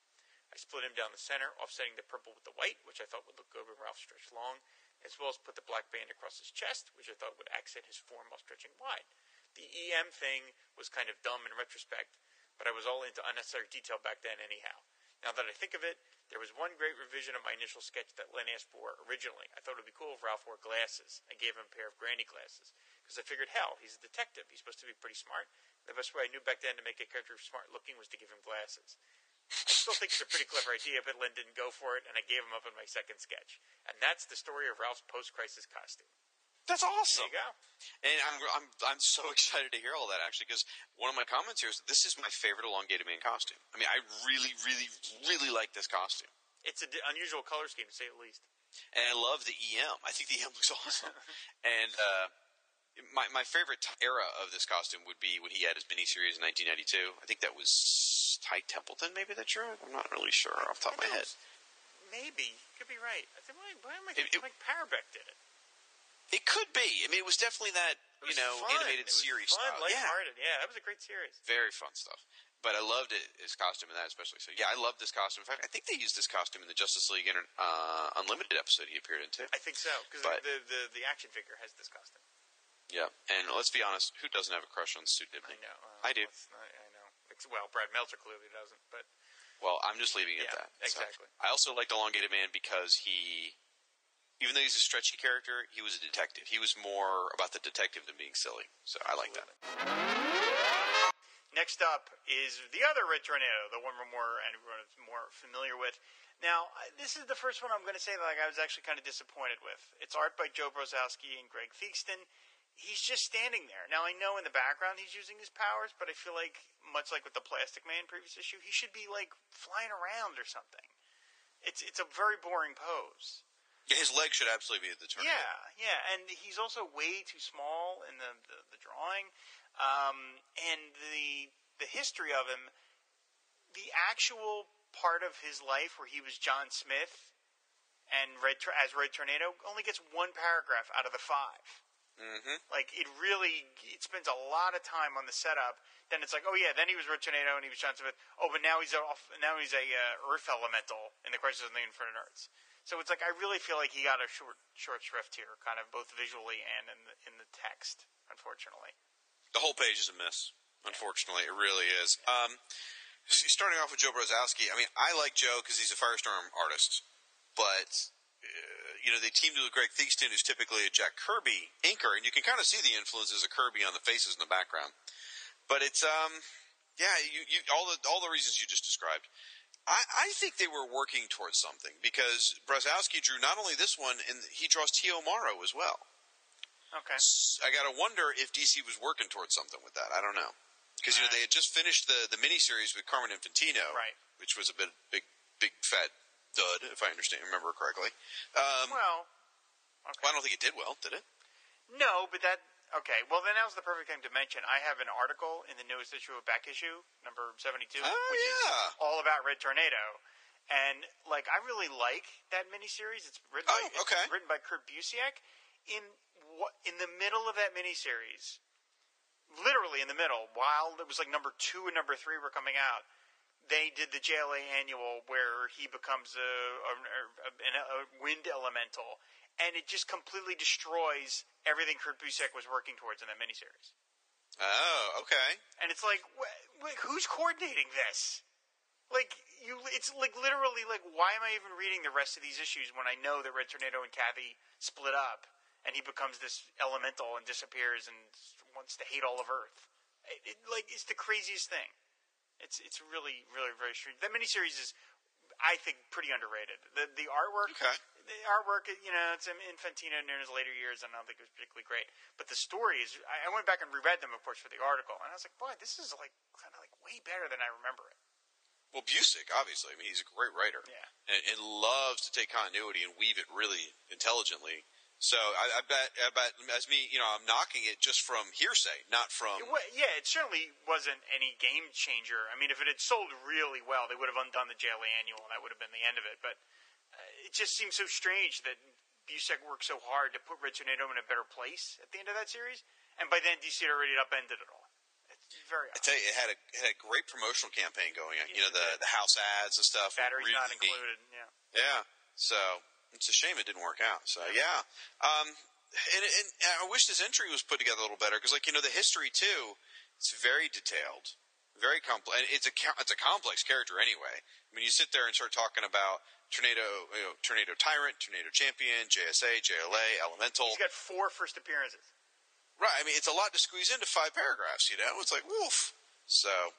I split him down the center, offsetting the purple with the white, which I thought would look good when Ralph stretched long, as well as put the black band across his chest, which I thought would accent his form while stretching wide. The EM thing was kind of dumb in retrospect, but I was all into unnecessary detail back then anyhow. Now that I think of it, there was one great revision of my initial sketch that Len asked for originally. I thought it would be cool if Ralph wore glasses. I gave him a pair of granny glasses. Because I figured, hell, he's a detective. He's supposed to be pretty smart. The best way I knew back then to make a character smart-looking was to give him glasses. I still think it's a pretty clever idea, but Len didn't go for it, and I gave him up in my second sketch. And that's the story of Ralph's post-crisis costume. That's awesome. There you go. And I'm so excited to hear all that, actually, because one of my comments here is this is my favorite Elongated Man costume. I mean, I really, really, really like this costume. It's an unusual color scheme, to say the least. And I love the EM. I think the EM looks awesome. And my favorite era of this costume would be when he had his miniseries in 1992. I think that was Ty Templeton, maybe that's true? I'm not really sure off the top of my head. Maybe. You could be right. I think, why am I thinking Mike Parabek did it? It could be. I mean, it was definitely that, you know, fun. Animated it was series fun, style. Lighthearted. Yeah, that was a great series. Very fun stuff. But I loved it, his costume in that especially. So, yeah, I love this costume. In fact, I think they used this costume in the Justice League Unlimited episode he appeared in, too. I think so, because the action figure has this costume. Yeah, and let's be honest, who doesn't have a crush on Sue Dibney? I know. I do. I know. Well, Brad Meltzer clearly doesn't, but... Well, I'm just leaving it at that. Exactly. So, I also liked Elongated Man because he... Even though he's a stretchy character, he was a detective. He was more about the detective than being silly. So I like that. Next up is the other Red Tornado, the one we're more familiar with. Now, this is the first one I'm going to say that I was actually kind of disappointed with. It's art by Joe Brozowski and Greg Theakston. He's just standing there. Now, I know in the background he's using his powers, but I feel like, much like with the Plastic Man previous issue, he should be, like, flying around or something. It's a very boring pose. Yeah, his leg should absolutely be at the tournament. Yeah, and he's also way too small in the drawing. And the history of him, the actual part of his life where he was John Smith and Red Tornado only gets one paragraph out of the 5. Mm-hmm. Like, it spends a lot of time on the setup. Then it's like, oh yeah, then he was Red Tornado and he was John Smith. Oh, but now he's a Earth Elemental in the Crisis on the Infinite Earths. So it's like, I really feel like he got a short shrift here, kind of both visually and in the text, unfortunately. The whole page is a miss, unfortunately. It really is. Starting off with Joe Brozowski, I mean, I like Joe because he's a Firestorm artist, but... you know, they teamed with Greg Theakston, who's typically a Jack Kirby inker, and you can kind of see the influences of Kirby on the faces in the background. But it's, all the reasons you just described. I think they were working towards something because Brozowski drew not only this one, and he draws Tio Maro as well. Okay. So I gotta wonder if DC was working towards something with that. I don't know because you know they had just finished the miniseries with Carmen Infantino, right? Which was a big fat dud, if I remember correctly. Well, I don't think it did well, did it? No, but that... Okay, well, then now's the perfect time to mention. I have an article in the newest issue of Back Issue, number 72, which is all about Red Tornado. And, like, I really like that miniseries. It's written by Kurt Busiek. In the middle of that miniseries, literally in the middle, while it was, like, number 2 and number 3 were coming out, they did the JLA annual where he becomes a wind elemental, and it just completely destroys everything Kurt Busiek was working towards in that miniseries. Oh, okay. And it's like, who's coordinating this? Like, it's like literally like, why am I even reading the rest of these issues when I know that Red Tornado and Kathy split up, and he becomes this elemental and disappears and wants to hate all of Earth? It's the craziest thing. It's really, really, very strange. That miniseries is, I think, pretty underrated. The artwork, you know, it's Infantino in his later years, and I don't think it was particularly great. But the stories, I went back and reread them, of course, for the article, and I was like, boy, this is like kind of like way better than I remember it. Well, Busiek, obviously, I mean, he's a great writer, and loves to take continuity and weave it really intelligently. So I bet, as me, you know, I'm knocking it just from hearsay, not from... Yeah, it certainly wasn't any game changer. I mean, if it had sold really well, they would have undone the JLA annual, and that would have been the end of it. But it just seems so strange that Busiek worked so hard to put Red Tornado in a better place at the end of that series, and by then DC had already upended it all. It's very odd. I tell you, it had a great promotional campaign going on. Yeah, you know, the house ads and stuff. Batteries really not included, Yeah, so... It's a shame it didn't work out. So, yeah. And I wish this entry was put together a little better because, like, you know, the history, too, it's very detailed, very complex. It's a complex character anyway. I mean, you sit there and start talking about Tornado Tyrant, Tornado Champion, JSA, JLA, Elemental. He's got 4 first appearances. Right. I mean, it's a lot to squeeze into 5 paragraphs, you know? It's like, woof. So...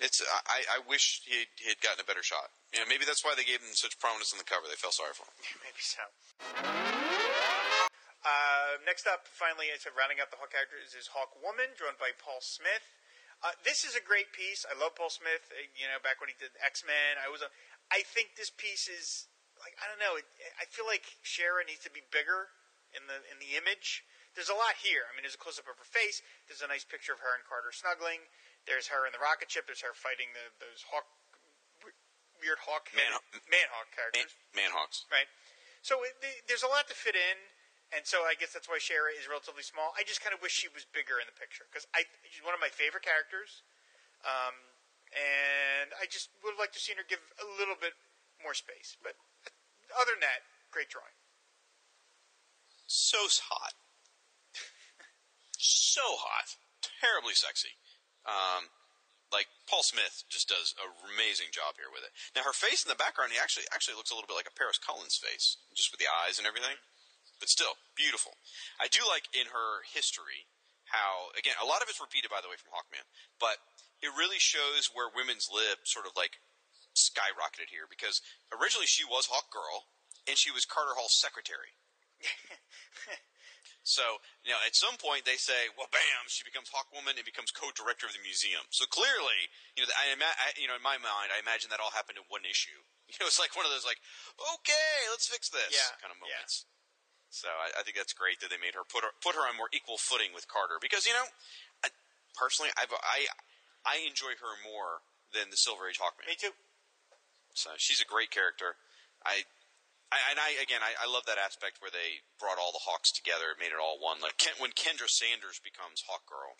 I wish he had gotten a better shot. You know, maybe that's why they gave him such prominence on the cover. They felt sorry for him. Maybe so. Next up, finally, rounding out the Hawk characters is Hawkwoman, drawn by Paul Smith. This is a great piece. I love Paul Smith. You know, back when he did X-Men, I think this piece is like, I don't know. I feel like Shara needs to be bigger in the image. There's a lot here. I mean, there's a close-up of her face. There's a nice picture of her and Carter snuggling. There's her in the rocket ship. There's her fighting those hawk, weird hawk, man hawk characters. Man hawks. Right. So there's a lot to fit in. And so I guess that's why Shara is relatively small. I just kind of wish she was bigger in the picture because she's one of my favorite characters. And I just would have liked to have seen her give a little bit more space. But other than that, great drawing. So hot. So hot. Terribly sexy. Like, Paul Smith just does an amazing job here with it. Now, her face in the background, he actually looks a little bit like a Paris Cullen's face, just with the eyes and everything. But still, beautiful. I do like in her history how, again, a lot of it's repeated, by the way, from Hawkman, but it really shows where women's lib sort of, like, skyrocketed here, because originally she was Hawk Girl, and she was Carter Hall's secretary. So, you know, at some point they say, well, bam, she becomes Hawkwoman and becomes co-director of the museum. So clearly, you know, in my mind, I imagine that all happened in one issue. You know, it's like one of those, like, okay, let's fix this kind of moments. Yeah. So I think that's great that they made her put her on more equal footing with Carter. Because, you know, I personally enjoy her more than the Silver Age Hawkman. Me too. So she's a great character. I love that aspect where they brought all the Hawks together and made it all one. Like when Kendra Sanders becomes Hawk Girl,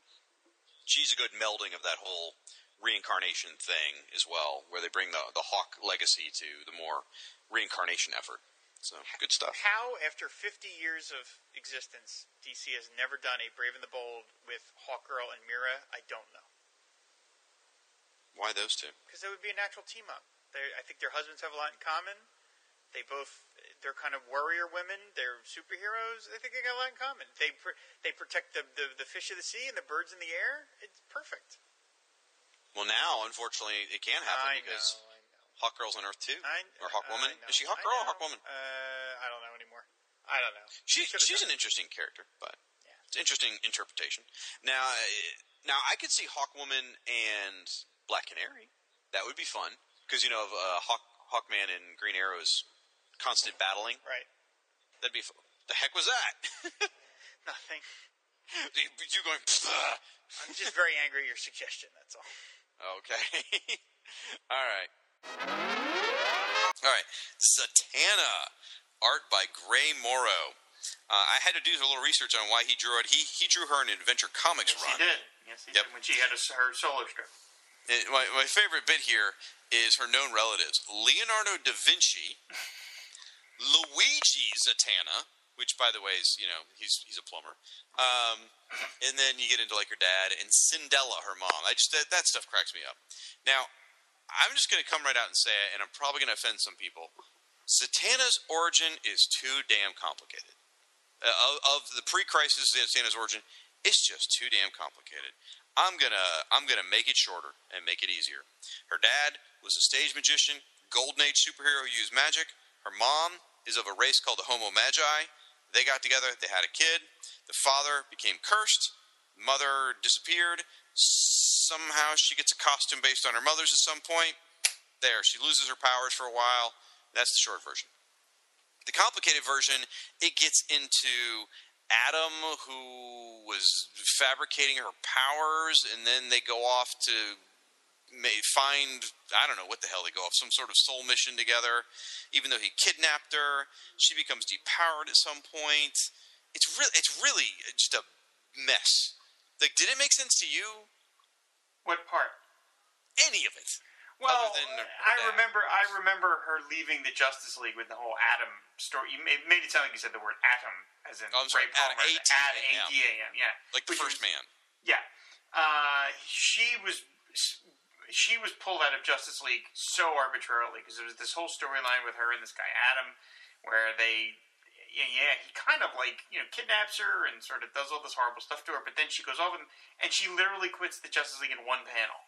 she's a good melding of that whole reincarnation thing as well, where they bring the Hawk legacy to the more reincarnation effort. So, good stuff. How, after 50 years of existence, DC has never done a Brave and the Bold with Hawk Girl and Mira, I don't know. Why those two? Because that would be a natural team-up. I think their husbands have a lot in common. They're kind of warrior women. They're superheroes. I think they got a lot in common. They protect the fish of the sea and the birds in the air. It's perfect. Well, now, unfortunately, it can't happen because Hawk Girl's on Earth too, or Hawkwoman. Is she Hawk Girl or Hawkwoman? I don't know anymore. I don't know. She's an interesting character, but it's an interesting interpretation. Now I could see Hawkwoman and Black Canary. That would be fun because you know Hawkman and Green Arrow's constant battling. Right. That'd be the heck was that? Nothing. You going? I'm just very angry at your suggestion. That's all. Okay. All right. Zatanna, art by Gray Morrow. I had to do a little research on why he drew it. He drew her in an Adventure Comics run. He did. Yes, he did. When she had her solo strip. My favorite bit here is her known relatives: Leonardo da Vinci. Luigi Zatanna, which, by the way, is, you know, he's a plumber. And then you get into, like, her dad, and Cinderella, her mom. That stuff cracks me up. Now, I'm just going to come right out and say it, and I'm probably going to offend some people. Zatanna's origin is too damn complicated. Of the pre-crisis Zatanna's origin, it's just too damn complicated. I'm gonna make it shorter and make it easier. Her dad was a stage magician, Golden Age superhero who used magic. Her mom is of a race called the Homo Magi. They got together. They had a kid. The father became cursed. Mother disappeared. Somehow she gets a costume based on her mother's at some point. There, she loses her powers for a while. That's the short version. The complicated version, it gets into Adam, who was fabricating her powers, and then they go off to I don't know what the hell they go off, some sort of soul mission together. Even though he kidnapped her, she becomes depowered at some point. It's really just a mess. Like, did it make sense to you? What part? Any of it. Well, I remember her leaving the Justice League with the whole Atom story. It made it sound like you said the word Atom, as in Ray Palmer. A-T-A-M, yeah. Like the first man. Yeah. She was pulled out of Justice League so arbitrarily because there was this whole storyline with her and this guy Adam, where he kind of, like, you know, kidnaps her and sort of does all this horrible stuff to her, but then she goes off and she literally quits the Justice League in one panel.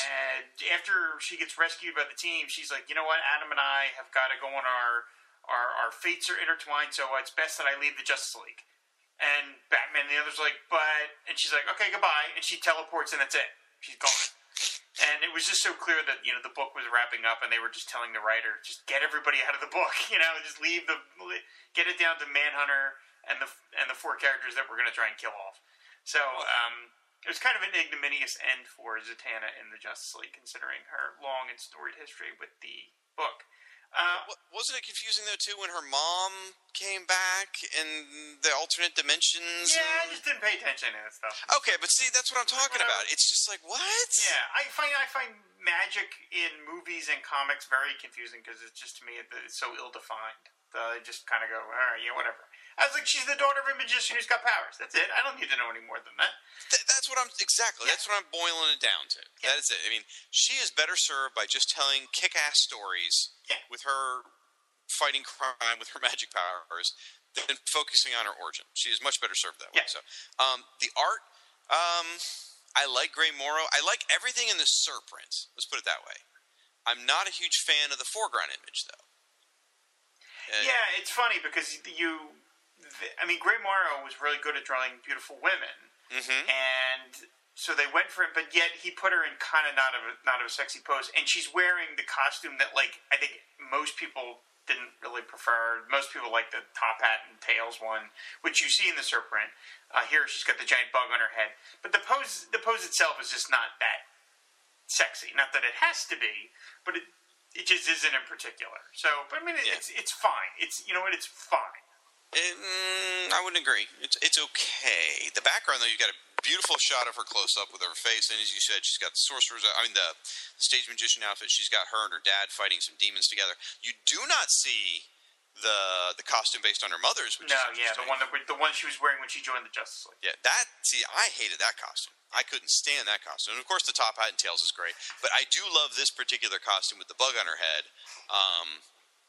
And after she gets rescued by the team, she's like, you know what, Adam and I have got to go on our fates are intertwined, so it's best that I leave the Justice League. And Batman and the others are like, and she's like, okay, goodbye, and she teleports and that's it. She's gone. And it was just so clear that, you know, the book was wrapping up and they were just telling the writer, just get everybody out of the book, you know, just get it down to Manhunter and the four characters that we're going to try and kill off. So it was kind of an ignominious end for Zatanna in the Justice League, considering her long and storied history with the book. Wasn't it confusing, though, too, when her mom came back in the alternate dimensions? Yeah, I just didn't pay attention to that stuff. Okay, but see, that's what I'm talking about. It's just like, what? Yeah, I find magic in movies and comics very confusing because it's just, to me, it's so ill-defined. I just kind of go, all right, yeah, whatever. I was like, she's the daughter of a magician who's got powers. That's it. I don't need to know any more than that. Exactly. Yeah. That's what I'm boiling it down to. Yeah. That is it. I mean, she is better served by just telling kick-ass stories with her fighting crime with her magic powers than focusing on her origin. She is much better served that way. So, the art, I like Grey Morrow. I like everything in the surprint. Let's put it that way. I'm not a huge fan of the foreground image, though. Yeah, it's funny because Grey Morrow was really good at drawing beautiful women, and so they went for it. But yet he put her in kind of not of a sexy pose, and she's wearing the costume that, like, I think most people didn't really prefer. Most people like the top hat and tails one, which you see in the surprint. Here she's got the giant bug on her head, but the pose itself is just not that sexy. Not that it has to be, but it just isn't in particular. So, but I mean, it's fine. It's, you know what, it's fine. I wouldn't agree. It's okay. The background, though, you've got a beautiful shot of her close up with her face, and as you said, she's got the sorcerer's. I mean, the stage magician outfit. She's got her and her dad fighting some demons together. You do not see the costume based on her mother's. Which the one she was wearing when she joined the Justice League. Yeah, I hated that costume. I couldn't stand that costume. And, of course, the top hat and tails is great. But I do love this particular costume with the bug on her head,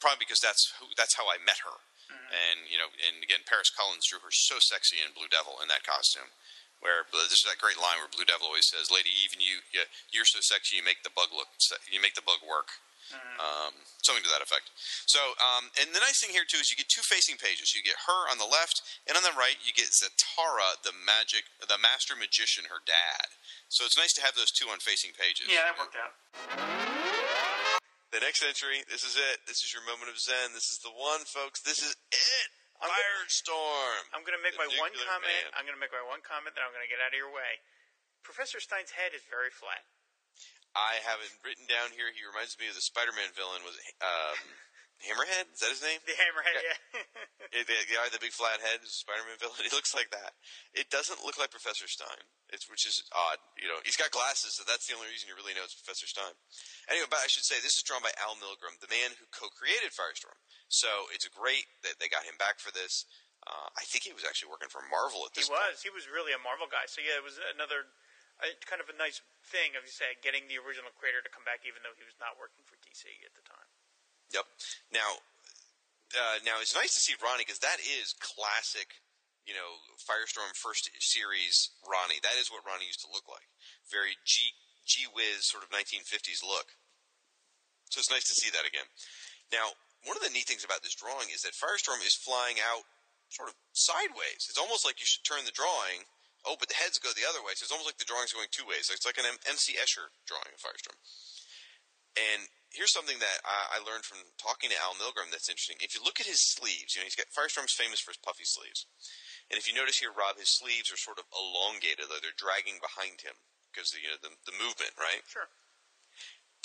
probably because that's how I met her. Mm-hmm. And, you know, and again, Paris Cullins drew her so sexy in Blue Devil in that costume. Where there's that great line where Blue Devil always says, "Lady, even you're so sexy, you make the bug work." Mm-hmm. Something to that effect. So, and the nice thing here, too, is you get two facing pages. You get her on the left, and on the right, you get Zatara, the master magician, her dad. So it's nice to have those two on facing pages. Yeah, that worked out. The next entry, this is it. This is your moment of zen. This is the one, folks. This is it. Firestorm. I'm going to make my one comment. Man. I'm going to make my one comment, then I'm going to get out of your way. Professor Stein's head is very flat. I have it written down here. He reminds me of the Spider-Man villain. Was it Hammerhead? Is that his name? The Hammerhead, yeah. The guy with the big flat head is a Spider-Man villain. He looks like that. It doesn't look like Professor Stein, which is odd. You know, he's got glasses, so that's the only reason you really know it's Professor Stein. Anyway, but I should say, this is drawn by Al Milgrom, the man who co-created Firestorm. So it's great that they got him back for this. I think he was actually working for Marvel at this point. He was really a Marvel guy. So, yeah, it was another... kind of a nice thing, as you said, getting the original creator to come back, even though he was not working for DC at the time. Yep. Now it's nice to see Ronnie, because that is classic, you know, Firestorm first series Ronnie. That is what Ronnie used to look like. Very G-whiz sort of 1950s look. So it's nice to see that again. Now, one of the neat things about this drawing is that Firestorm is flying out sort of sideways. It's almost like you should turn the drawing. Oh, but the heads go the other way, so it's almost like the drawing's going two ways. It's like an M.C. Escher drawing of Firestorm. And here's something that I learned from talking to Al Milgrom that's interesting. If you look at his sleeves, you know, Firestorm's famous for his puffy sleeves. And if you notice here, Rob, his sleeves are sort of elongated, though they're dragging behind him because of, you know, the movement, right? Sure.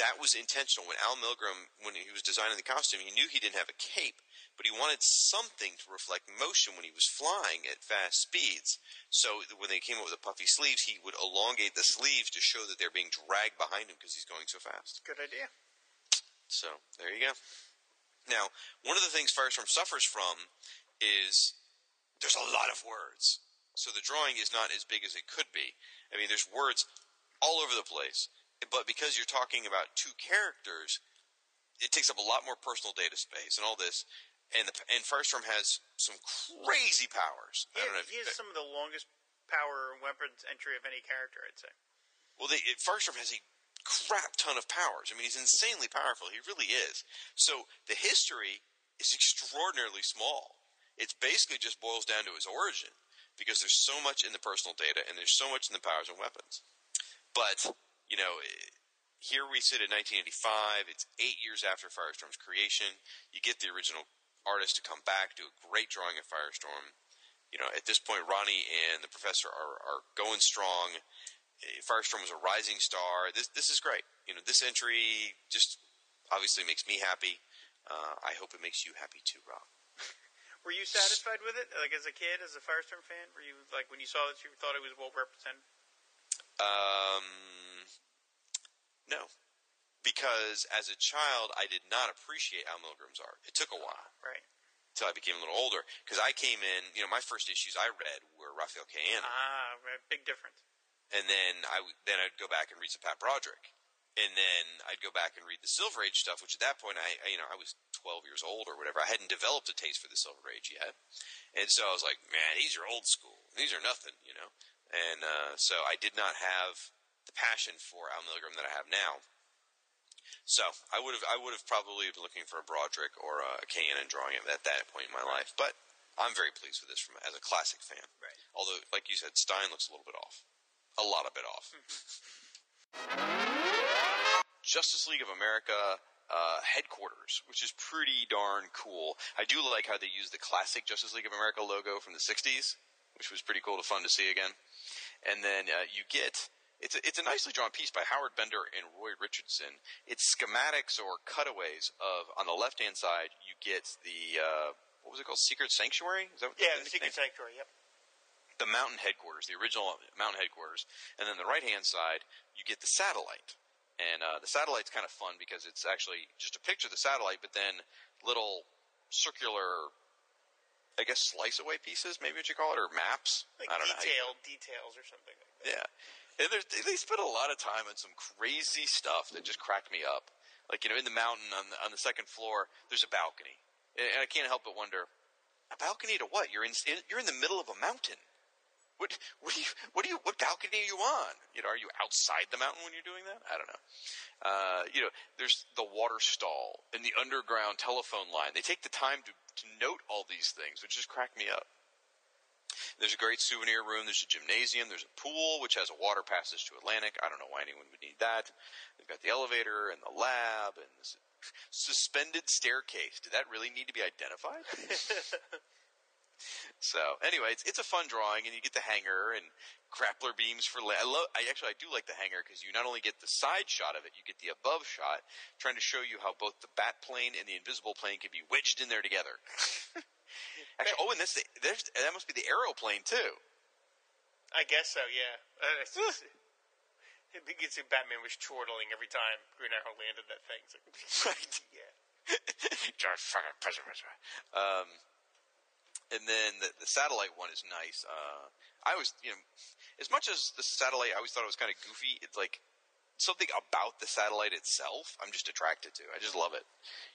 That was intentional. When Al Milgrom, when he was designing the costume, he knew he didn't have a cape. But he wanted something to reflect motion when he was flying at fast speeds. So when they came up with the puffy sleeves, he would elongate the sleeves to show that they're being dragged behind him because he's going so fast. Good idea. So there you go. Now, one of the things Firestorm suffers from is there's a lot of words. So the drawing is not as big as it could be. I mean, there's words all over the place. But because you're talking about two characters, it takes up a lot more personal data space and all this. And Firestorm has some crazy powers. He has some of the longest power and weapons entry of any character, I'd say. Well, Firestorm has a crap ton of powers. I mean, he's insanely powerful. He really is. So the history is extraordinarily small. It basically just boils down to his origin, because there's so much in the personal data and there's so much in the powers and weapons. But, you know... Here we sit in 1985. It's 8 years after Firestorm's creation. You get the original artist to come back, do a great drawing of Firestorm. You know, at this point, Ronnie and the Professor are going strong. Firestorm was a rising star. This is great. You know, this entry just obviously makes me happy. I hope it makes you happy too, Rob. Were you satisfied with it? Like, as a kid, as a Firestorm fan? Were you, like, when you saw this, you thought it was well represented? No. Because as a child, I did not appreciate Al Milgram's art. It took a while. Right. Until I became a little older. Because I came in, you know, my first issues I read were Raphael Cain. Ah, big difference. And then, I'd go back and read some Pat Broderick. And then I'd go back and read the Silver Age stuff, which at that point, I was 12 years old or whatever. I hadn't developed a taste for the Silver Age yet. And so I was like, man, these are old school. These are nothing, you know. And so I did not have the passion for Al Milgram that I have now. So I would have probably been looking for a Broderick or a Cain and drawing it at that point in my life. But I'm very pleased with this from as a classic fan. Right. Although, like you said, Stein looks a little bit off. A lot of it off. Justice League of America headquarters, which is pretty darn cool. I do like how they use the classic Justice League of America logo from the 60s, which was pretty cool to fun to see again. And then you get it's a nicely drawn piece by Howard Bender and Roy Richardson. It's schematics or cutaways of, on the left-hand side, you get the what was it called? Secret Sanctuary? Is that what the Secret Sanctuary, yep. The mountain headquarters, the original mountain headquarters, and then the right-hand side, you get the satellite. And the satellite's kind of fun because it's actually just a picture of the satellite, but then little circular, I guess, slice-away pieces, maybe what you call it, or maps. Like I don't know. Details or something like that. Yeah. And they spent a lot of time on some crazy stuff that just cracked me up. Like, you know, in the mountain on the second floor, there's a balcony. And I can't help but wonder, a balcony to what? You're in the middle of a mountain. What balcony are you on? You know, are you outside the mountain when you're doing that? I don't know. You know, there's the water stall and the underground telephone line. They take the time to note all these things, which just cracked me up. There's a great souvenir room. There's a gymnasium. There's a pool, which has a water passage to Atlantic. I don't know why anyone would need that. They've got the elevator and the lab and this suspended staircase. Did that really need to be identified? So anyway, it's a fun drawing, and you get the hanger and grappler beams for. I do like the hanger because you not only get the side shot of it, you get the above shot, trying to show you how both the bat plane and the invisible plane can be wedged in there together. Actually, and that must be the aeroplane too. I guess so. Yeah. It begins with Batman was chortling every time Green Arrow landed that thing. It's like, right? Yeah. George fucking President. And then the satellite one is nice. I was, you know, as much as the satellite, I always thought it was kind of goofy. It's like something about the satellite itself I'm just attracted to. I just love it.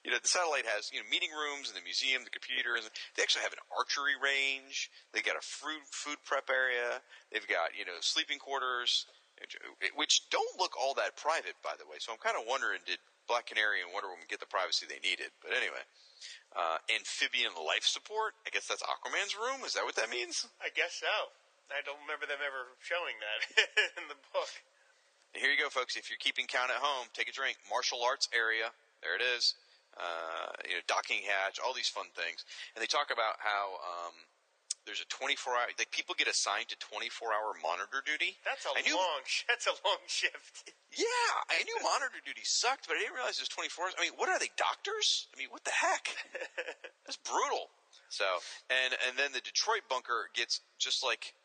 You know, the satellite has, you know, meeting rooms and the museum, the computers. They actually have an archery range. They got a food prep area. They've got, you know, sleeping quarters, which don't look all that private, by the way. So I'm kind of wondering, did Black Canary and Wonder Woman get the privacy they needed? But anyway. Amphibian life support? I guess that's Aquaman's room? Is that what that means? I guess so. I don't remember them ever showing that in the book. And here you go, folks. If you're keeping count at home, take a drink. Martial arts area. There it is. You know, docking hatch. All these fun things. And they talk about how there's a 24-hour... Like, people get assigned to 24-hour monitor duty. That's a long shift. Yeah. I knew monitor duty sucked, but I didn't realize it was 24 hours. I mean, what are they, doctors? I mean, what the heck? That's brutal. So, and then the Detroit bunker gets just like...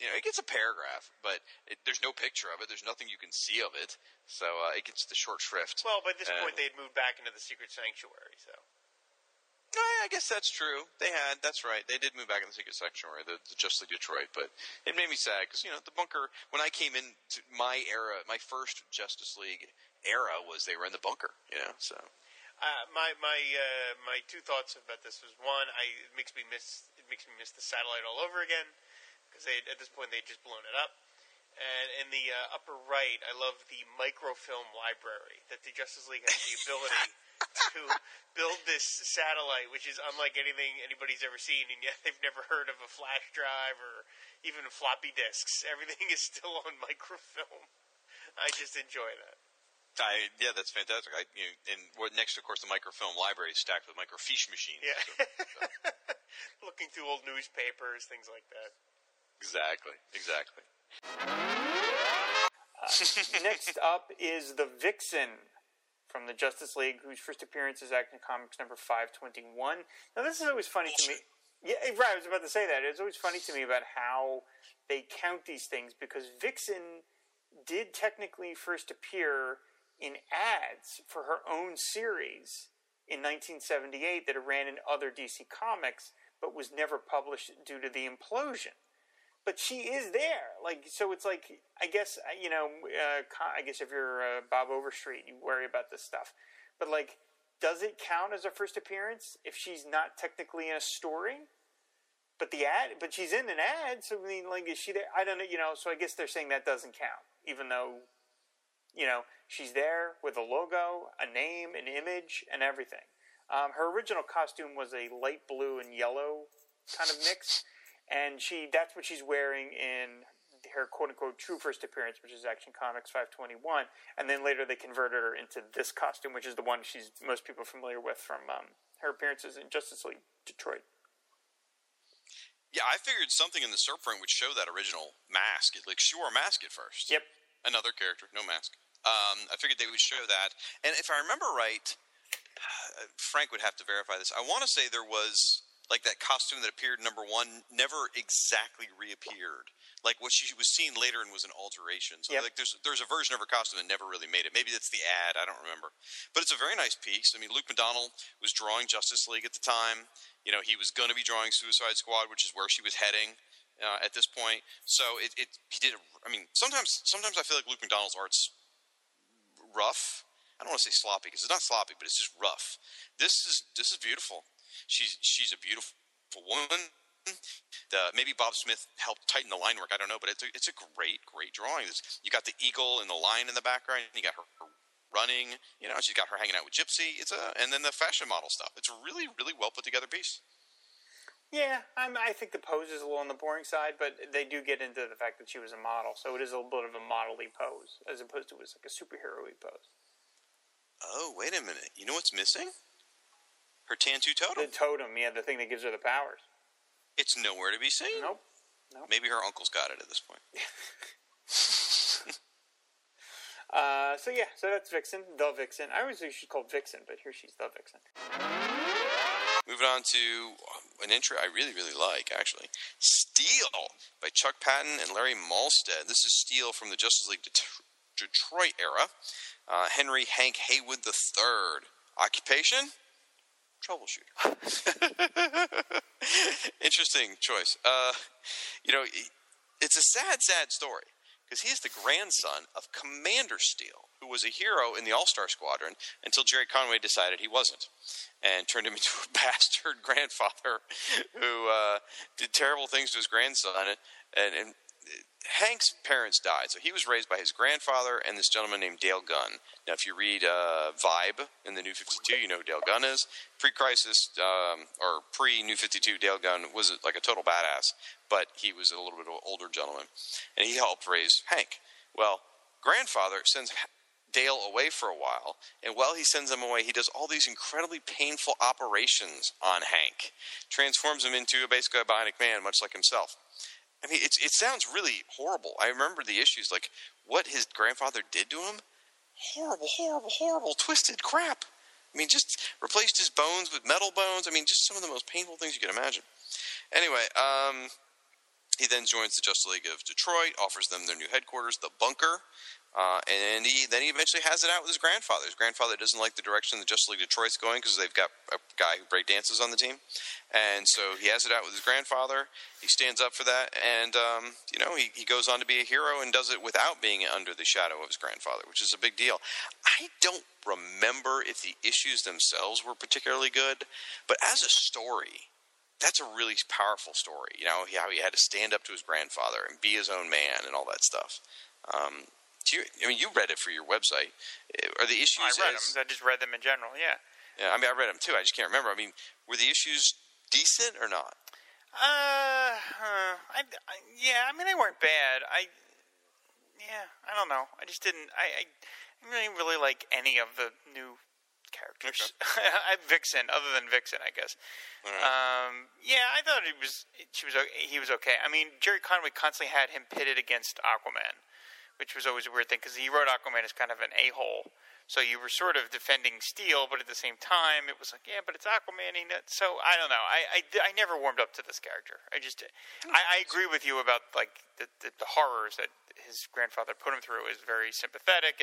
You know, it gets a paragraph, but there's no picture of it. There's nothing you can see of it. So it gets the short shrift. Well, by this point, they had moved back into the Secret Sanctuary, so... I guess that's true. They had. That's right. They did move back in the Secret Sanctuary, the Justice League Detroit, but it made me sad because, you know, the bunker, when I came in to my era, my first Justice League era was they were in the bunker, you know, so. My two thoughts about this was, one, it makes me miss the satellite all over again because at this point they had just blown it up. And in the upper right, I love the microfilm library that the Justice League has the ability to build this satellite, which is unlike anything anybody's ever seen, and yet they've never heard of a flash drive or even floppy disks. Everything is still on microfilm. I just enjoy that. Yeah, that's fantastic. Next, of course, the microfilm library is stacked with microfiche machines. Yeah. So. Looking through old newspapers, things like that. Exactly. Next up is the Vixen. from the Justice League, whose first appearance is Action Comics number 521. Now, this is always funny to me. Yeah, right, I was about to say that. It's always funny to me about how they count these things, because Vixen did technically first appear in ads for her own series in 1978 that ran in other DC comics, but was never published due to the implosion. But she is there. Like, so it's like, I guess, you know, I guess if you're Bob Overstreet, you worry about this stuff. But, like, does it count as a first appearance if she's not technically in a story? But the ad, but she's in an ad, so I mean, like, is she there? I don't know, you know, so I guess they're saying that doesn't count, even though, you know, she's there with a logo, a name, an image, and everything. Her original costume was a light blue and yellow kind of mix, and that's what she's wearing in her quote-unquote true first appearance, which is Action Comics 521, and then later they converted her into this costume, which is the one she's most people familiar with from her appearances in Justice League Detroit. Yeah, I figured something in the SERP print would show that original mask. Like, she wore a mask at first. Yep. Another character, no mask. I figured they would show that. And if I remember right, Frank would have to verify this. I want to say there was, like, that costume that appeared in number one never exactly reappeared. Like, what she was seen later and was an alteration. So, yep. Like, there's a version of her costume that never really made it. Maybe that's the ad. I don't remember. But it's a very nice piece. I mean, Luke McDonnell was drawing Justice League at the time. You know, he was going to be drawing Suicide Squad, which is where she was heading at this point. So, he did – I mean, sometimes I feel like Luke McDonnell's art's rough. I don't want to say sloppy, because it's not sloppy, but it's just rough. This is beautiful. She's a beautiful woman. Maybe Bob Smith helped tighten the line work. I don't know, but it's a great drawing. You got the eagle and the lion in the background. And you got her running. You know, she's got her hanging out with Gypsy. And then the fashion model stuff. It's a really well put together piece. Yeah, I think the pose is a little on the boring side, but they do get into the fact that she was a model, so it is a little bit of a model-y pose as opposed to it was like a superhero-y pose. Oh, wait a minute! You know what's missing? Her Tantu totem. The totem, yeah, the thing that gives her the powers. It's nowhere to be seen. Nope. Maybe her uncle's got it at this point. So that's Vixen, the Vixen. I always think she's called Vixen, but here she's the Vixen. Moving on to an intro I really like, actually. Steel by Chuck Patton and Larry Malstead. This is Steel from the Justice League Detroit era. Henry Hank Haywood III. Occupation? Troubleshooter. Interesting choice. You know, it's a sad story, because he is the grandson of Commander Steel, who was a hero in the All-Star Squadron until Jerry Conway decided he wasn't and turned him into a bastard grandfather who did terrible things to his grandson. And Hank's parents died, so he was raised by his grandfather and this gentleman named Dale Gunn. Now, if you read Vibe in the New 52, you know who Dale Gunn is. Pre-Crisis, or pre-New 52, Dale Gunn was like a total badass, but he was a little bit of an older gentleman, and he helped raise Hank. Well, grandfather sends Dale away for a while, and while he sends him away, he does all these incredibly painful operations on Hank, transforms him into basically a bionic man, much like himself. I mean, it sounds really horrible. I remember the issues, like what his grandfather did to him. Horrible, twisted crap. I mean, just replaced his bones with metal bones. I mean, just some of the most painful things you can imagine. Anyway, he then joins the Justice League of Detroit, offers them their new headquarters, the bunker. And he eventually has it out with his grandfather. His grandfather doesn't like the direction the Justice League Detroit's going, because they've got a guy who breakdances on the team. And so he has it out with his grandfather. He stands up for that. And, you know, he goes on to be a hero and does it without being under the shadow of his grandfather, which is a big deal. I don't remember if the issues themselves were particularly good, but as a story, that's a really powerful story. You know, how he had to stand up to his grandfather and be his own man and all that stuff. You read it for your website. Are the issues? I read them. I just read them in general. Yeah. Yeah. I mean, I read them too. I just can't remember. I mean, were the issues decent or not? Yeah. I mean, they weren't bad. I don't know. I just didn't. I didn't really like any of the new characters. Okay. Vixen, other than Vixen, I guess. All right. Yeah. I thought he was okay. I mean, Jerry Conway constantly had him pitted against Aquaman, which was always a weird thing because he wrote Aquaman as kind of an a-hole. So you were sort of defending Steel, but at the same time, it was like, yeah, but it's Aquaman. So I don't know. I never warmed up to this character. I agree with you about like the horrors that his grandfather put him through is very sympathetic,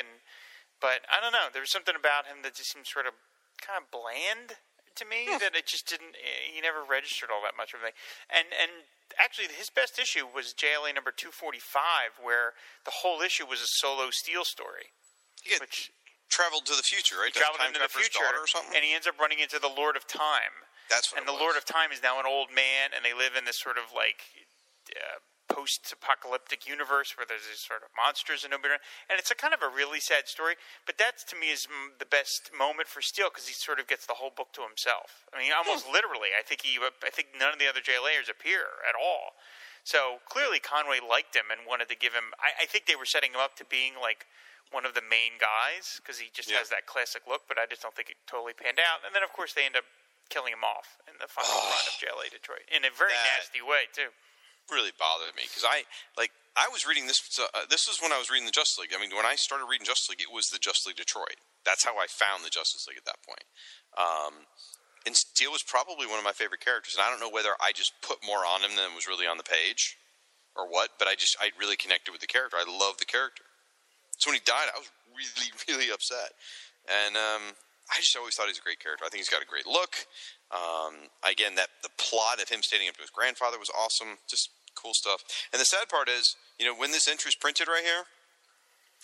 but I don't know. There was something about him that just seemed sort of kind of bland to me that it just didn't. He never registered all that much of it. And actually, his best issue was JLA number 245, where the whole issue was a solo Steel story, which. Traveled to the future, right? Traveled into the future, or something? And he ends up running into the Lord of Time. That's what. And the Lord of Time is now an old man, and they live in this sort of like post-apocalyptic universe where there's these sort of monsters and nobody. And it's a kind of a really sad story. But that's to me is the best moment for Steel because he sort of gets the whole book to himself. I mean, almost literally. I think none of the other JLAers appear at all. So clearly Conway liked him and wanted to give him. I think they were setting him up to being like one of the main guys because he just has that classic look, but I just don't think it totally panned out. And then, of course, they end up killing him off in the final run of JLA Detroit in a very nasty way, too. Really bothered me because I was reading this. This is when I was reading the Justice League. I mean, when I started reading Justice League, it was the Justice League Detroit. That's how I found the Justice League at that point. And Steel was probably one of my favorite characters, and I don't know whether I just put more on him than was really on the page or what, but I really connected with the character. I love the character. So when he died, I was really, really upset. And I just always thought he was a great character. I think he's got a great look. Again, the plot of him standing up to his grandfather was awesome. Just cool stuff. And the sad part is, when this entry's printed right here,